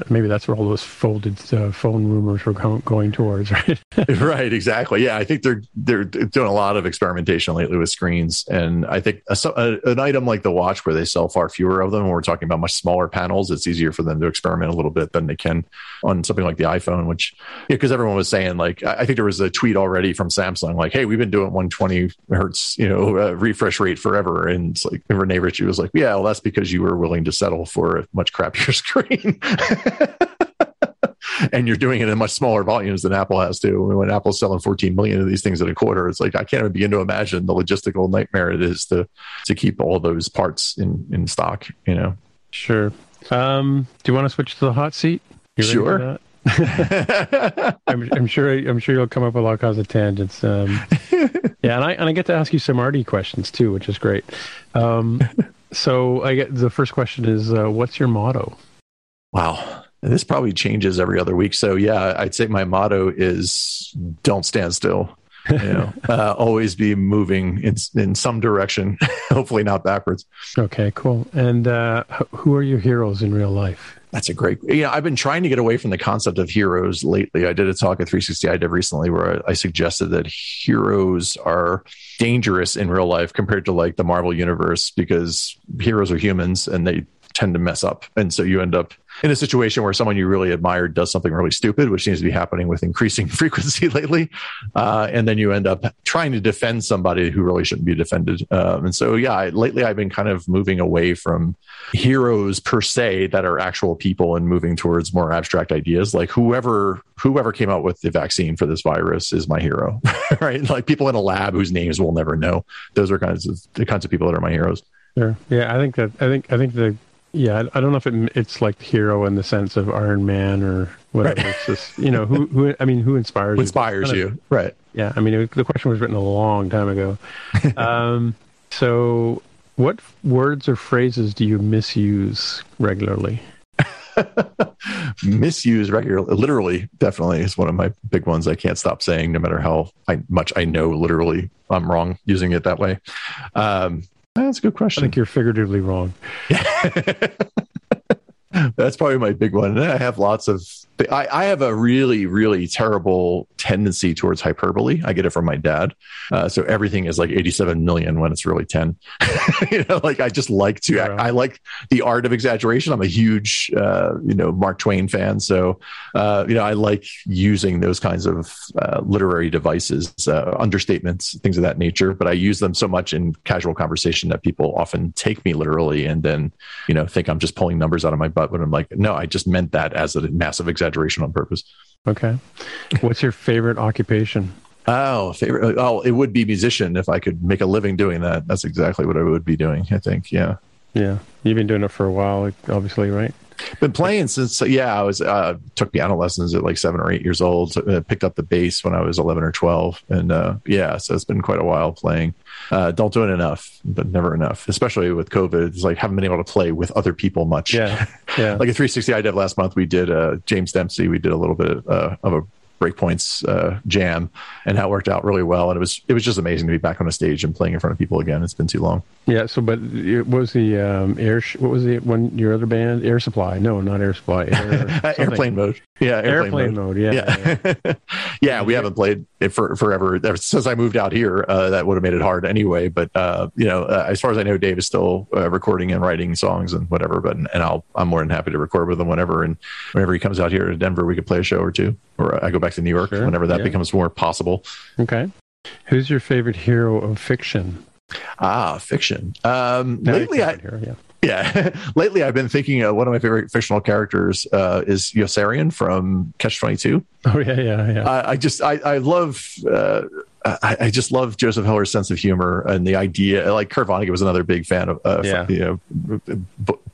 maybe that's where all those folded phone rumors were going towards, right? Right, exactly. Yeah, I think they're doing a lot of experimentation lately with screens, and I think an item like the watch, where they sell far fewer of them, when we're talking about much smaller panels, it's easier for them to experiment a little bit than they can on something like the iPhone, which, because everyone was saying, like, I think there was a tweet already from Samsung, like, hey, we've been doing 120 hertz, refresh rate forever, and it's like, and Renee Ritchie was like, yeah, well, that's because you were willing to settle for a much crappier screen. And you're doing it in much smaller volumes than Apple has to. When Apple's selling 14 million of these things in a quarter, it's like, I can't even begin to imagine the logistical nightmare it is to keep all those parts in stock, Sure. Do you want to switch to the hot seat? Sure. I'm sure you'll come up with all kinds of tangents. And I get to ask you some arty questions too, which is great. So I get, the first question is, what's your motto? Wow. This probably changes every other week. So yeah, I'd say my motto is don't stand still. Always be moving in some direction, hopefully not backwards. Okay, cool. And who are your heroes in real life? That's a great, you know, I've been trying to get away from the concept of heroes lately. I did a talk at 360iDev recently where I suggested that heroes are dangerous in real life compared to like the Marvel universe, because heroes are humans and they tend to mess up. And so you end up in a situation where someone you really admired does something really stupid, which seems to be happening with increasing frequency lately. And then you end up trying to defend somebody who really shouldn't be defended. Lately I've been kind of moving away from heroes per se that are actual people and moving towards more abstract ideas. Like whoever came out with the vaccine for this virus is my hero, right? Like people in a lab whose names we'll never know. Those are the kinds of people that are my heroes. Sure. Yeah. I don't know if it's like hero in the sense of Iron Man or whatever. Right. It's just, you know, who inspires you? Right. Yeah. I mean, the question was written a long time ago. So what words or phrases do you misuse regularly? Misuse regularly. Literally, definitely is one of my big ones. I can't stop saying, no matter how much I know, literally, I'm wrong using it that way. That's a good question. I think you're figuratively wrong. That's probably my big one. And I have lots of... I have a really, really terrible tendency towards hyperbole. I get it from my dad. So everything is like 87 million when it's really 10. You know, like I just like to... Yeah. I like the art of exaggeration. I'm a huge, Mark Twain fan. So, I like using those kinds of literary devices, understatements, things of that nature. But I use them so much in casual conversation that people often take me literally and then, you know, think I'm just pulling numbers out of my butt when I'm like, no, I just meant that as a massive exaggeration on purpose. Okay. What's your favorite occupation? It would be musician if I could make a living doing that. That's exactly what I would be doing, I think. Yeah. Yeah. You've been doing it for a while, obviously, right? Been playing since, I was, took piano lessons at like 7 or 8 years old, picked up the bass when I was 11 or 12. And so it's been quite a while playing. Don't do it enough, but never enough, especially with COVID. It's like, haven't been able to play with other people much. Yeah. Like at 360iDev last month, we did James Dempsey. We did a little bit of a Breakpoints jam, and that worked out really well. And it was just amazing to be back on a stage and playing in front of people again. It's been too long. Yeah. So, but what was the What was the one? Your other band, Air Supply? No, not Air Supply. Airplane Mode. Yeah. Airplane mode. Yeah. We haven't played it for forever. Since I moved out here, that would have made it hard anyway. But as far as I know, Dave is still recording and writing songs and whatever. But I'm more than happy to record with him whenever. And whenever he comes out here to Denver, we could play a show or two. Or I go back to New York whenever that becomes more possible. Okay. Who's your favorite hero of fiction? Fiction. Lately, I've been thinking one of my favorite fictional characters is Yossarian from Catch-22. Oh, yeah. I just love Joseph Heller's sense of humor and the idea. Like Kurt Vonnegut was another big fan of,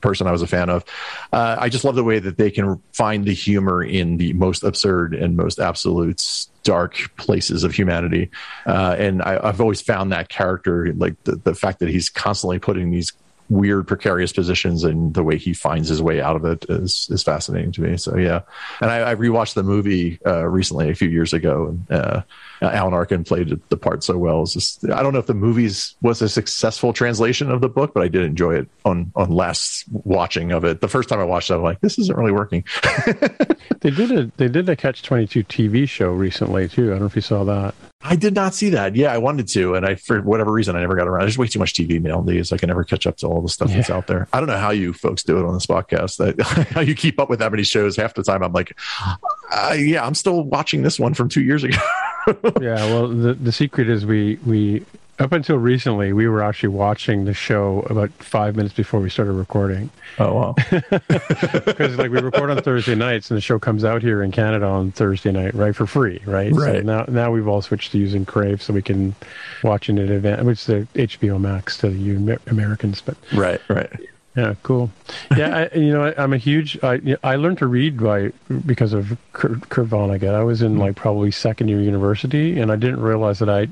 person I was a fan of. I just love the way that they can find the humor in the most absurd and most absolute dark places of humanity. And I've always found that character, like the fact that he's constantly putting these weird, precarious positions, and the way he finds his way out of it is fascinating to me. So yeah, and I rewatched the movie recently, a few years ago, and Alan Arkin played the part so well. It's just, I don't know if the movies was a successful translation of the book, but I did enjoy it on last watching of it. The first time I watched it, I'm like, this isn't really working. They did a Catch-22 TV show recently too. I don't know if you saw that. I did not see that. Yeah, I wanted to, and for whatever reason, I never got around. There's way too much TV nowadays. I can never catch up to all the stuff that's out there. I don't know how you folks do it on this podcast. How you keep up with that many shows? Half the time, I'm like, I'm still watching this one from 2 years ago. Yeah, well, the secret is we up until recently we were actually watching the show about 5 minutes before we started recording. Oh wow! Because like we record on Thursday nights, and the show comes out here in Canada on Thursday night, right, for free, right? Right. So now we've all switched to using Crave, so we can watch it at event, which is the HBO Max to the Americans, but right. Yeah, cool. Yeah, I'm a huge. I learned to read because of Kurt Vonnegut. I was in like probably second year university, and I didn't realize that I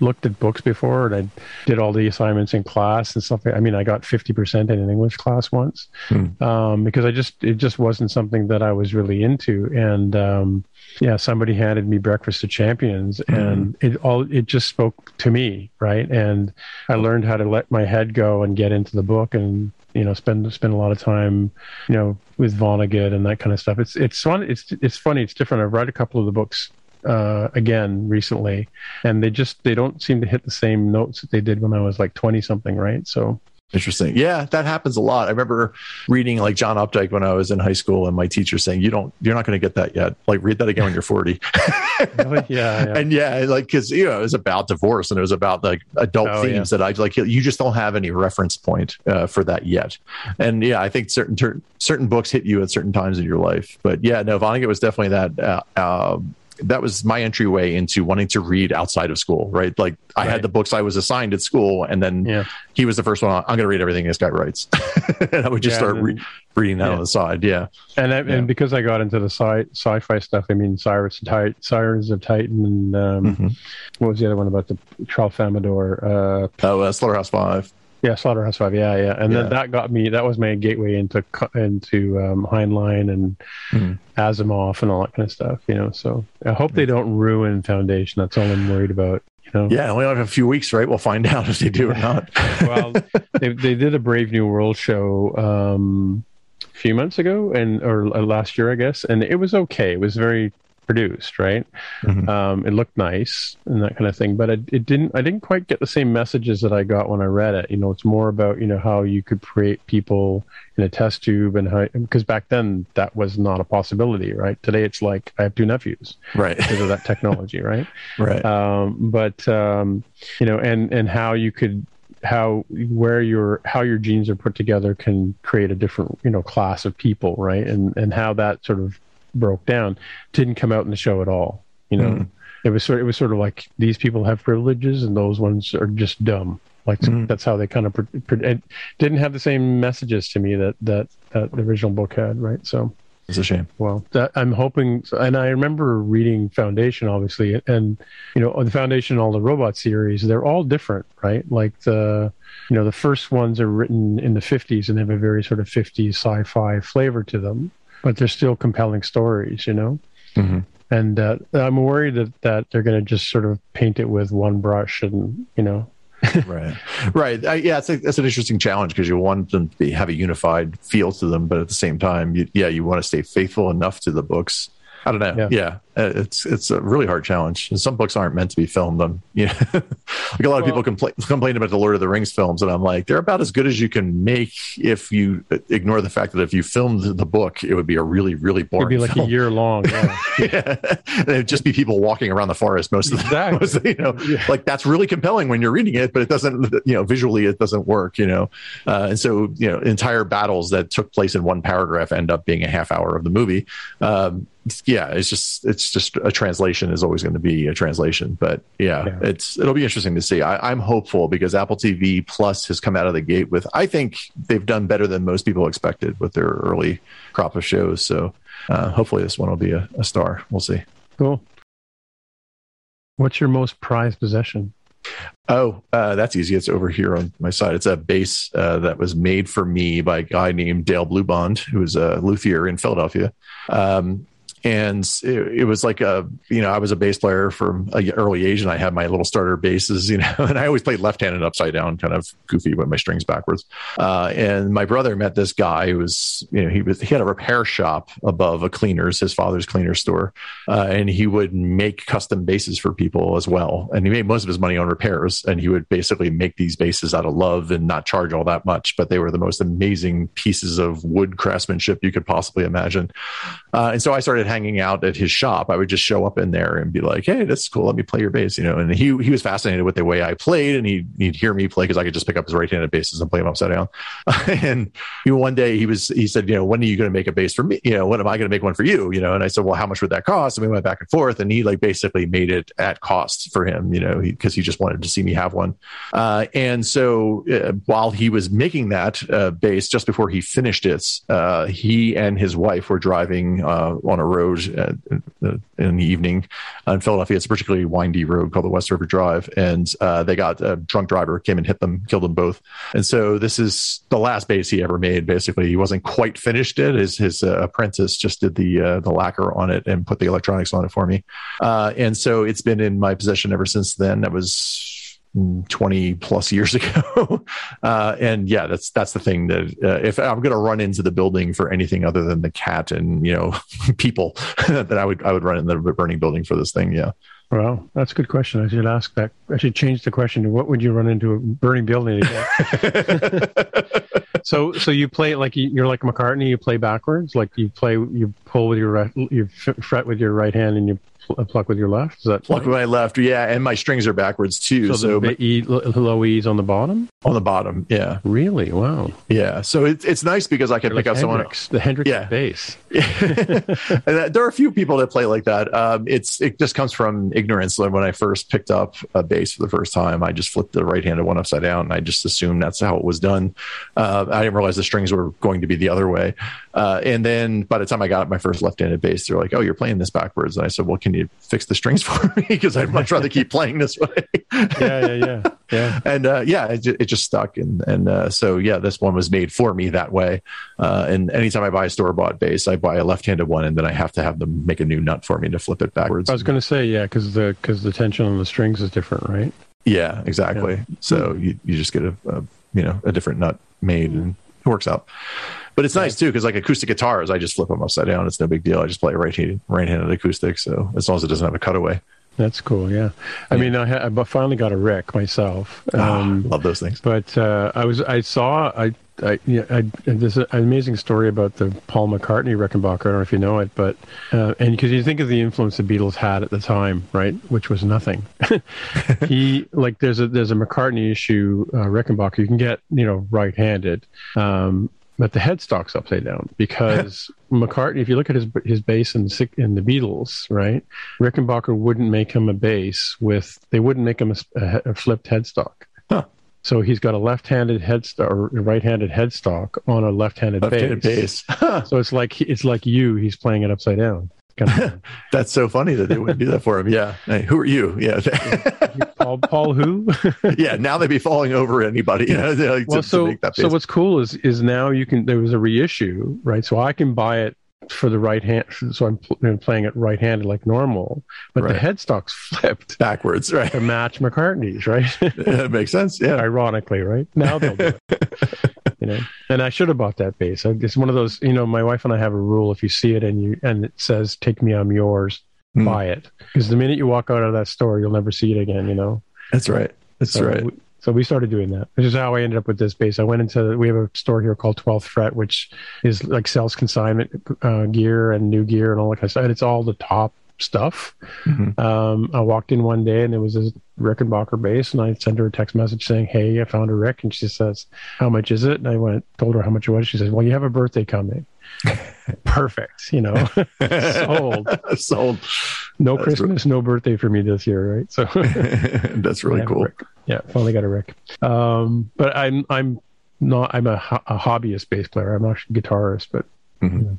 looked at books before, and I did all the assignments in class and stuff. I mean, I got 50% in an English class once because it just wasn't something that I was really into. And yeah, somebody handed me Breakfast of Champions, and it just spoke to me, right? And I learned how to let my head go and get into the book, and you know, spend a lot of time, you know, with Vonnegut and that kind of stuff. It's fun. It's funny. It's different. I've read a couple of the books again recently, and they don't seem to hit the same notes that they did when I was like 20 something, right? So interesting. Yeah, that happens a lot. I remember reading like John Updike when I was in high school, and my teacher saying, you're not going to get that yet. Like, read that again when you're 40. Really? Yeah. And yeah, like, cause you know, it was about divorce, and it was about like adult themes that I like, you just don't have any reference point for that yet. And yeah, I think certain books hit you at certain times in your life, but yeah, no, Vonnegut was definitely that was my entryway into wanting to read outside of school, right? Like I had the books I was assigned at school, and then he was the first one. I'm going to read everything this guy writes. And I would just start reading that on the side. Yeah. And because I got into the sci-fi stuff, I mean, Sirens of Titan, and what was the other one about the Tralfamador? Slaughterhouse 5. Yeah, Slaughterhouse 5. Yeah, yeah. And then that got me. That was my gateway into Heinlein and Asimov and all that kind of stuff. You know, so I hope they don't ruin Foundation. That's all I'm worried about. You know. Yeah, we only have a few weeks, right? We'll find out if they do or not. Well, they did a Brave New World show a few months ago, or last year, I guess, and it was okay. It was very produced, right? It looked nice and that kind of thing, but I didn't quite get the same messages that I got when I read it. You know, it's more about, you know, how you could create people in a test tube, and how, because back then that was not a possibility, right? Today it's like I have two nephews, right, because of that technology, right? Right. You know, and how you could, how your genes are put together can create a different, you know, class of people, right? And how that sort of broke down didn't come out in the show at all. You know, it was sort of like, these people have privileges and those ones are just dumb. Like that's how they kind of it didn't have the same messages to me that the original book had, right? So it's a shame. Well, I'm hoping, and I remember reading Foundation, obviously, and you know, the Foundation, all the robot series, they're all different, right? Like the first ones are written in the 50s and have a very sort of 50s sci-fi flavor to them, but they're still compelling stories, you know? And I'm worried that they're going to just sort of paint it with one brush and, you know. Right. That's an interesting challenge, because you want them to have a unified feel to them, but at the same time, you want to stay faithful enough to the books. I don't know. Yeah. It's a really hard challenge. And some books aren't meant to be filmed. Like a lot of people complain about the Lord of the Rings films, and I'm like, they're about as good as you can make if you ignore the fact that if you filmed the book, it would be a really, really boring film. It'd be like a year long. Yeah. And it'd just be people walking around the forest most of the time. Exactly. You know, like that's really compelling when you're reading it, but it doesn't, you know, visually it doesn't work, you know. And so, you know, entire battles that took place in one paragraph end up being a half hour of the movie. Yeah, it's just a translation is always going to be a translation, but it'll be interesting to see. I'm hopeful, because Apple TV Plus has come out of the gate with, I think they've done better than most people expected with their early crop of shows. So hopefully this one will be a star. We'll see. Cool. What's your most prized possession? Oh, that's easy. It's over here on my side. It's a bass that was made for me by a guy named Dale Bluebond, who is a luthier in Philadelphia. And it was like I was a bass player from an early age, and I had my little starter basses, you know, and I always played left-handed upside down, kind of goofy with my strings backwards. And my brother met this guy who was, you know, he had a repair shop above a cleaner's, his father's cleaner store. And he would make custom basses for people as well. And he made most of his money on repairs, and he would basically make these basses out of love and not charge all that much, but they were the most amazing pieces of wood craftsmanship you could possibly imagine. And so I started hanging out at his shop. I would just show up in there and be like, "Hey, that's cool. Let me play your bass," you know. And he was fascinated with the way I played, and he'd hear me play, because I could just pick up his right-handed basses and play them upside down. And one day he said, "You know, when are you going to make a bass for me? You know, when am I going to make one for you?" You know, and I said, "Well, how much would that cost?" And we went back and forth, and he like basically made it at cost for him, you know, because he just wanted to see me have one. And so while he was making that bass, just before he finished it, he and his wife were driving on a road road in the evening in Philadelphia. It's a particularly windy road called the West River Drive. And they got a drunk driver came and hit them, killed them both. And so this is the last bass he ever made. Basically, he wasn't quite finished it. His apprentice just did the lacquer on it and put the electronics on it for me. And so it's been in my possession ever since then. That was 20 plus years ago. And yeah, that's the thing that if I'm going to run into the building for anything other than the cat and, people that I would run into the burning building for this thing. Yeah. Well, that's a good question. I should ask that. I should change the question to what would you run into a burning building again? So you play like you're like McCartney. You play backwards, like you pull with you fret with your right hand, and you pluck with your left. Is that pluck with my left? Yeah, and my strings are backwards too. So the low E's on the bottom. On the bottom, yeah. Really? Wow. Yeah. So it's nice because I can pick up someone else. The Hendrix bass. There are a few people that play like that. It just comes from ignorance. When I first picked up a bass for the first time, I just flipped the right-handed one upside down, and I just assumed that's how it was done. I didn't realize the strings were going to be the other way. And then by the time I got my first left-handed bass, they're like, "Oh, you're playing this backwards." And I said, "Well, can you fix the strings for me? Because I'd much rather keep playing this way." Yeah. And it just stuck. And so yeah, this one was made for me that way. And anytime I buy a store-bought bass, I buy a left-handed one, and then I have to have them make a new nut for me to flip it backwards. I was going to say, yeah, because the tension on the strings is different, right? Yeah, exactly. Yeah. So you just get a different nut made, and it works out. But it's nice too, because like acoustic guitars, I just flip them upside down. It's no big deal. I just play right-handed acoustic. So as long as it doesn't have a cutaway. That's cool. Yeah. I mean, I finally got a Rick myself. Love those things. But there's an amazing story about the Paul McCartney Rickenbacker. I don't know if you know it, but and because you think of the influence the Beatles had at the time, right, which was nothing. There's a McCartney issue Rickenbacker you can get right-handed, but the headstock's upside down because McCartney, if you look at his bass in the Beatles, right, Rickenbacker wouldn't make him a bass they wouldn't make him a flipped headstock. Huh. So he's got a left-handed headstock or right-handed headstock on a left-handed bass. So it's like he's playing it upside down. Kind of. That's so funny that they wouldn't do that for him. Yeah. Hey, who are you? Yeah. Paul who? Yeah. Now they'd be falling over anybody. To make that bass. So what's cool is now there was a reissue, right? So I can buy it for the right hand, so I'm playing it right-handed like normal, but the headstock's flipped backwards, right, to match McCartney's, right? That makes sense. Yeah, ironically, right? Now they'll do it. And I should have bought that bass. It's one of those, my wife and I have a rule: if you see it and it says "Take me, I'm yours," buy it, because the minute you walk out of that store, you'll never see it again. That's right. That's right. So we started doing that, which is how I ended up with this bass. I went we have a store here called 12th Fret, which is like sells consignment gear and new gear and all that kind of stuff. It's all the top stuff. Mm-hmm. I walked in one day and there was this Rickenbacker bass, and I sent her a text message saying, "Hey, I found a Rick." And she says, "How much is it?" And I told her how much it was. She says, "Well, you have a birthday coming." Perfect. Sold. No, that's Christmas, no birthday for me this year, right? So that's really cool. Yeah, finally got a Rick. But I'm a hobbyist bass player. I'm not a guitarist, but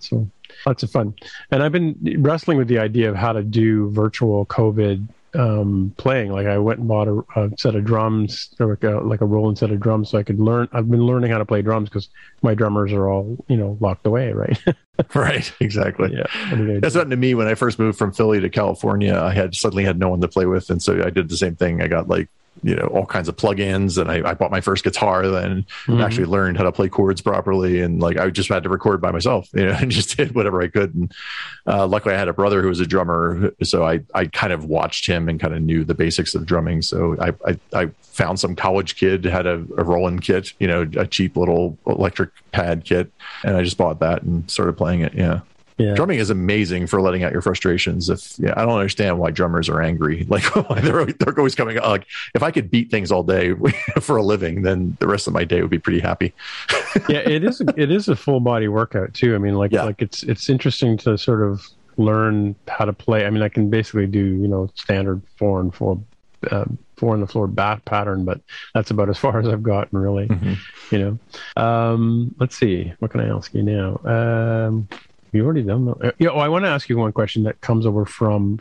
so lots of fun. And I've been wrestling with the idea of how to do virtual COVID playing. Like I went and bought a set of drums, like a rolling set of drums, so I could learn. I've been learning how to play drums because my drummers are all locked away, right? Right, exactly. Yeah, that's happened to me when I first moved from Philly to California. I suddenly had no one to play with, and so I did the same thing. I got all kinds of plugins, and I bought my first guitar then, and actually learned how to play chords properly, and I just had to record by myself, and just did whatever I could. And luckily I had a brother who was a drummer, so I kind of watched him and kind of knew the basics of drumming. So I found some college kid had a Roland kit, a cheap little electric pad kit, and I just bought that and started playing it. Yeah. Drumming is amazing for letting out your frustrations. I don't understand why drummers are angry. They're always coming. If I could beat things all day for a living, then the rest of my day would be pretty happy. Yeah, it is a full body workout too. I mean, it's interesting to sort of learn how to play. I mean, I can basically do standard four on the floor bat pattern, but that's about as far as I've gotten, really. Let's see. What can I ask you now? You've already done that. Yeah, well, I want to ask you one question that comes over from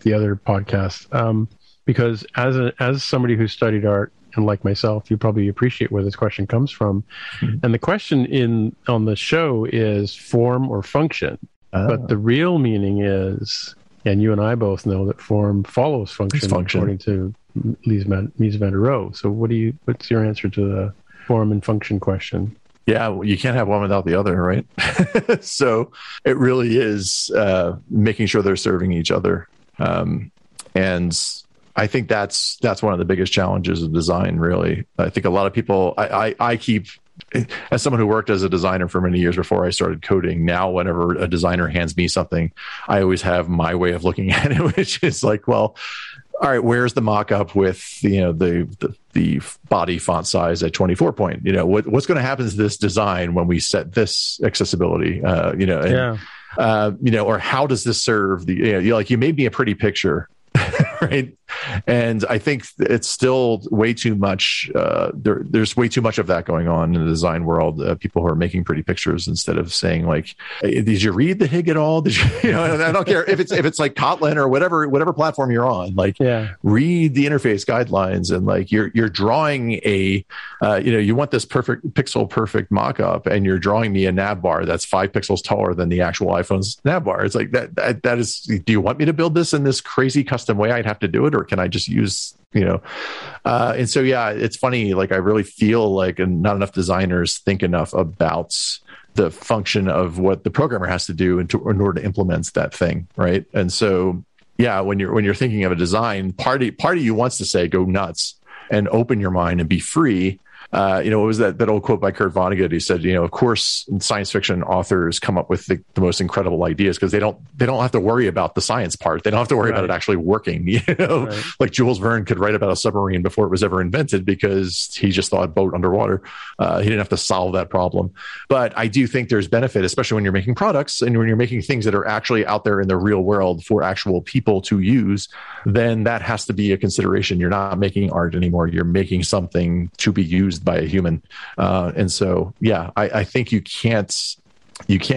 the other podcast, because as somebody who studied art, and like myself, you probably appreciate where this question comes from. Mm-hmm. And the question on the show is form or function. Oh. But the real meaning is, and you and I both know that form follows function. According to Mies van der Rohe. So what's your answer to the form and function question? Yeah, well, you can't have one without the other, right? So it really is making sure they're serving each other. And I think that's one of the biggest challenges of design, really. I think a lot of people, I keep, as someone who worked as a designer for many years before I started coding, now whenever a designer hands me something, I always have my way of looking at it, which is like, well, all right, where's the mock-up with the body font size at 24 point? You know, what's going to happen to this design when we set this accessibility? Or how does this serve the? You made me a pretty picture. Right. And I think it's still way too much. There's way too much of that going on in the design world. People who are making pretty pictures instead of saying like, hey, did you read the HIG at all? I don't care if it's like Kotlin or whatever platform you're on, read the interface guidelines, and like you're drawing a, you want this pixel perfect mock-up, and you're drawing me a nav bar that's 5 pixels taller than the actual iPhone's nav bar. It's like that is, do you want me to build this in this crazy custom way I'd have to do it? Or can I just use, and so, yeah, it's funny. Like, I really feel like not enough designers think enough about the function of what the programmer has to do in order to implement that thing. Right. And so, yeah, when you're thinking of a design, part of you wants to say, go nuts and open your mind and be free. It was that old quote by Kurt Vonnegut. He said, of course, science fiction authors come up with the most incredible ideas because they don't have to worry about the science part. They don't have to worry about it actually working. Right. Like Jules Verne could write about a submarine before it was ever invented because he just thought boat underwater. He didn't have to solve that problem. But I do think there's benefit, especially when you're making products and when you're making things that are actually out there in the real world for actual people to use, then that has to be a consideration. You're not making art anymore. You're making something to be used by a human, and so yeah, I think you can't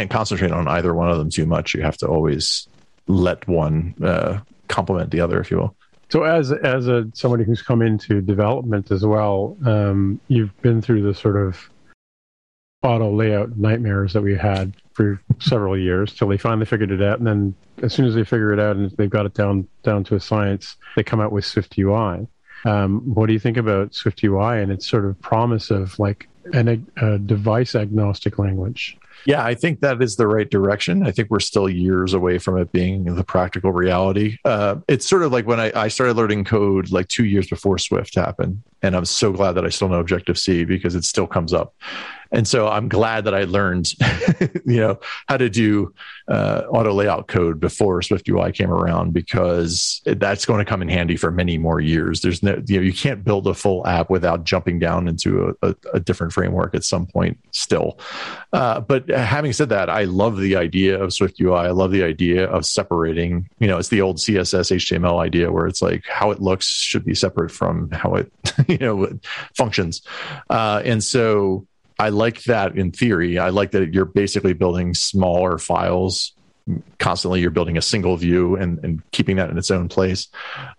concentrate on either one of them too much. You have to always let one complement the other, if you will. So as somebody who's come into development as well, you've been through the sort of auto layout nightmares that we had for several years till they finally figured it out, and then as soon as they figure it out and they've got it down to a science, they come out with Swift UI. What do you think about Swift UI and its sort of promise of like a device agnostic language? Yeah, I think that is the right direction. I think we're still years away from it being the practical reality. It's sort of like when I started learning code like 2 years before Swift happened. And I'm so glad that I still know Objective-C because it still comes up. And so I'm glad that I learned, how to do auto layout code before Swift UI came around, because that's going to come in handy for many more years. There's no, you can't build a full app without jumping down into a different framework at some point still. But having said that, I love the idea of Swift UI. I love the idea of separating, it's the old CSS HTML idea where it's like how it looks should be separate from how it, functions. And so I like that in theory. I like that you're basically building smaller files constantly. You're building a single view and keeping that in its own place.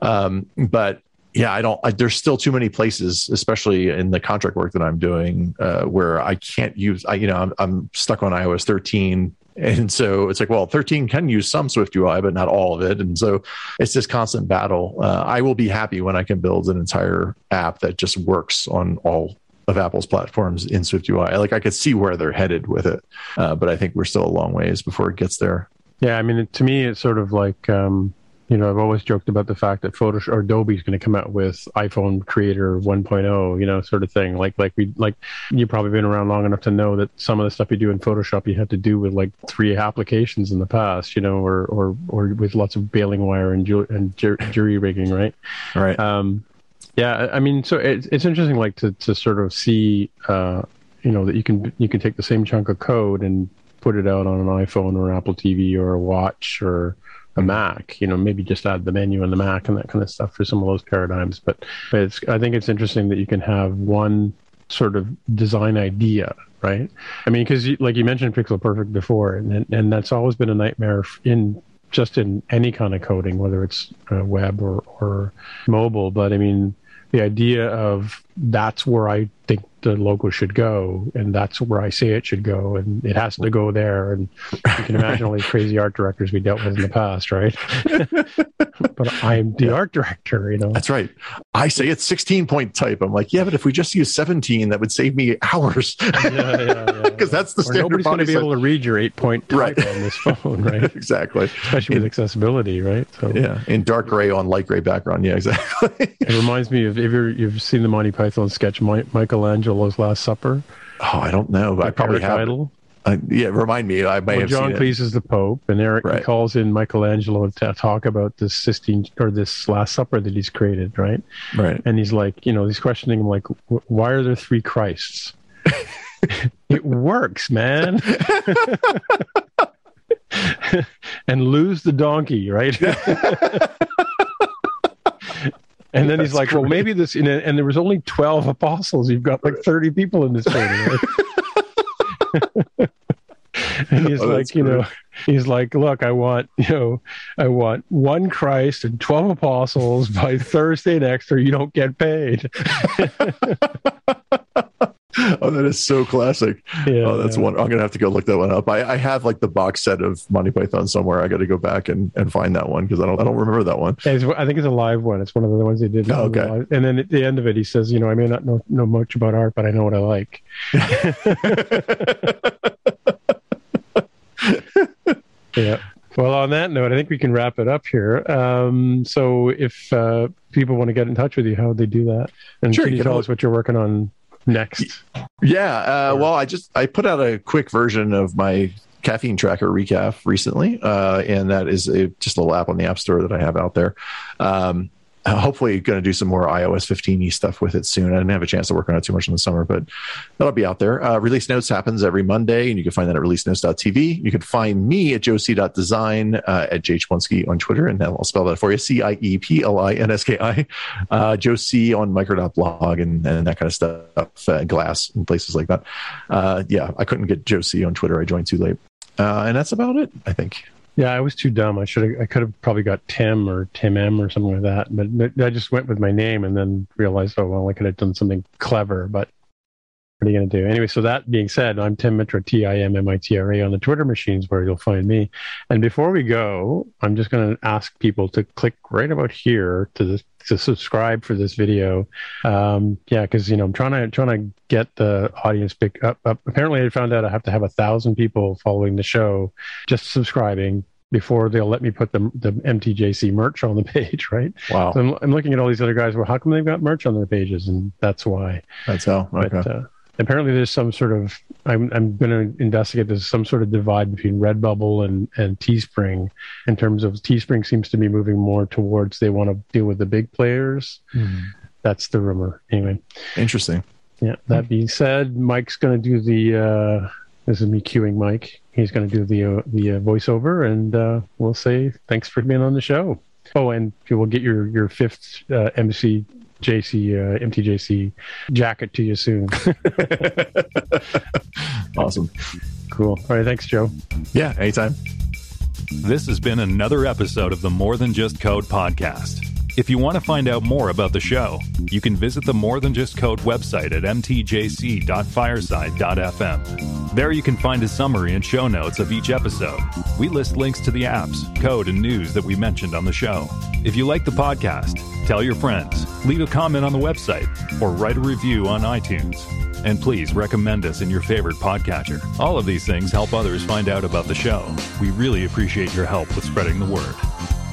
But yeah, there's still too many places, especially in the contract work that I'm doing, where I can't use, I'm stuck on iOS 13. And so it's like, well, 13 can use some Swift UI, but not all of it. And so it's this constant battle. I will be happy when I can build an entire app that just works on all of Apple's platforms in Swift UI. Like I could see where they're headed with it, but I think we're still a long ways before it gets there. Yeah. I mean, to me, it's sort of like, I've always joked about the fact that Photoshop or Adobe's going to come out with iPhone Creator 1.0, sort of thing. Like you've probably been around long enough to know that some of the stuff you do in Photoshop, you had to do with like 3 applications in the past, or with lots of baling wire and jury rigging, right? Right. Yeah, I mean, so it's interesting, like to sort of see, that you can take the same chunk of code and put it out on an iPhone or an Apple TV or a watch or a Mac, maybe just add the menu and the Mac and that kind of stuff for some of those paradigms. But I think it's interesting that you can have one sort of design idea right? I mean, because like you mentioned Pixel Perfect before, and that's always been a nightmare in any kind of coding, whether it's web or mobile. But I mean, the idea of that's where I think the logo should go, and that's where I say it should go, and it has to go there. And you can imagine all these crazy art directors we dealt with in the past, right? But I'm the art director, you know. That's right. I say it's 16-point type. I'm like, yeah, but if we just use 17, that would save me hours. Because that's the standard. Nobody's going to be able to read your 8-point type on this phone, right? Exactly. Especially with accessibility, right? So yeah, in dark gray on light gray background. Yeah, exactly. It reminds me of if you've seen the Monty Python sketch, Michelangelo's Last Supper. Oh, I don't know. I probably have. Yeah, remind me. I may have seen it. John Cleese is the Pope, and Eric calls in Michelangelo to talk about this this Last Supper that he's created, right? Right. And he's like, you know, he's questioning him, like, why are there three Christs? It works, man. And lose the donkey, right? And then he's like, "Well, maybe this." And there was only 12 apostles. You've got like 30 people in this painting. Right? And he's like, you know, he's like, "Look, I want one Christ and 12 apostles by Thursday next, or you don't get paid." Oh, that is so classic. Yeah, oh, that's one. I'm going to have to go look that one up. I have like the box set of Monty Python somewhere. I got to go back and find that one because I don't remember that one. I think it's a live one. It's one of the ones they did. Oh, okay. And then at the end of it, he says, you know, I may not know much about art, but I know what I like. Yeah. Well, on that note, I think we can wrap it up here. So if people want to get in touch with you, how would they do that? And sure, can you tell us what you're working on next? Well, I put out a quick version of my caffeine tracker recap recently, and that is just a little app on the App Store that I have out there. Hopefully going to do some more iOS 15e stuff with it soon. I didn't have a chance to work on it too much in the summer, but that'll be out there. Release Notes happens every Monday, and you can find that at releasenotes.tv. You can find me at joesie.design, at jchplinski on Twitter, and I'll spell that for you, C-I-E-P-L-I-N-S-K-I. Joe C on micro.blog and that kind of stuff, Glass and places like that. I couldn't get Joe C on Twitter. I joined too late. And that's about it, I think. Yeah, I was too dumb. I could have probably got Tim or Tim M or something like that, but I just went with my name and then realized, oh, well, I could have done something clever, but what are you going to do? Anyway, so that being said, I'm Tim Mitra, Timmitra, on the Twitter machines where you'll find me. And before we go, I'm just going to ask people to click right about here to subscribe for this video. Because, you know, I'm trying to get the audience pick up. Apparently I found out I have to have 1,000 people following the show, just subscribing, before they'll let me put the MTJC merch on the page, right? Wow. So I'm looking at all these other guys, well, how come they've got merch on their pages? And that's why. That's how, okay. But, apparently there's some sort of, I'm going to investigate, there's some sort of divide between Redbubble and Teespring in terms of Teespring seems to be moving more towards they want to deal with the big players. Mm. That's the rumor. Anyway. Interesting. Yeah. That being said, Mike's going to do the, this is me cueing Mike. He's going to do the voiceover and we'll say thanks for being on the show. Oh, and you will get your fifth MTJC jacket to you soon. Awesome. Cool. All right. Thanks, Joe. Yeah. Anytime. This has been another episode of the More Than Just Code podcast. If you want to find out more about the show, you can visit the More Than Just Code website at mtjc.fireside.fm. There you can find a summary and show notes of each episode. We list links to the apps, code, and news that we mentioned on the show. If you like the podcast, tell your friends, leave a comment on the website, or write a review on iTunes. And please recommend us in your favorite podcatcher. All of these things help others find out about the show. We really appreciate your help with spreading the word.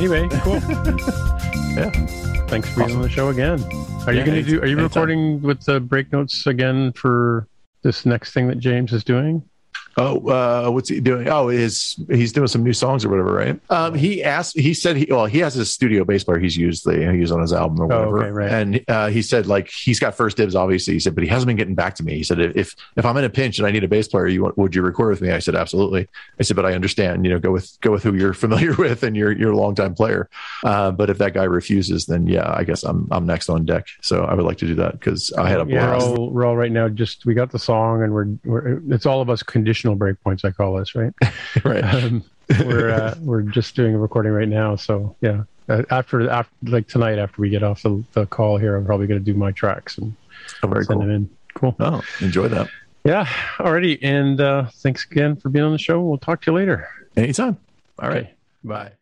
Anyway, cool. Yeah. Thanks for being on the show again. Are you recording with the break notes again for this next thing that James is doing? What's he doing? He's doing some new songs or whatever, right? He has his studio bass player he's on his album or whatever. Okay, right. And he said, like, he's got first dibs, obviously. He said, but he hasn't been getting back to me. He said, if I'm in a pinch and I need a bass player, would you record with me? I said, absolutely. I said, but I understand, go with who you're familiar with and you're a longtime player. But if that guy refuses, then yeah, I guess I'm next on deck. So I would like to do that because I had a blast. We're all right now. We got the song and we're it's all of us conditioned. Breakpoints, I call this, right? Right. We're just doing a recording right now, so yeah. After like tonight, after we get off the call here, I'm probably going to do my tracks and send them in. Cool. Oh, enjoy that. Yeah. Alrighty, and thanks again for being on the show. We'll talk to you later. Anytime. All right. Bye.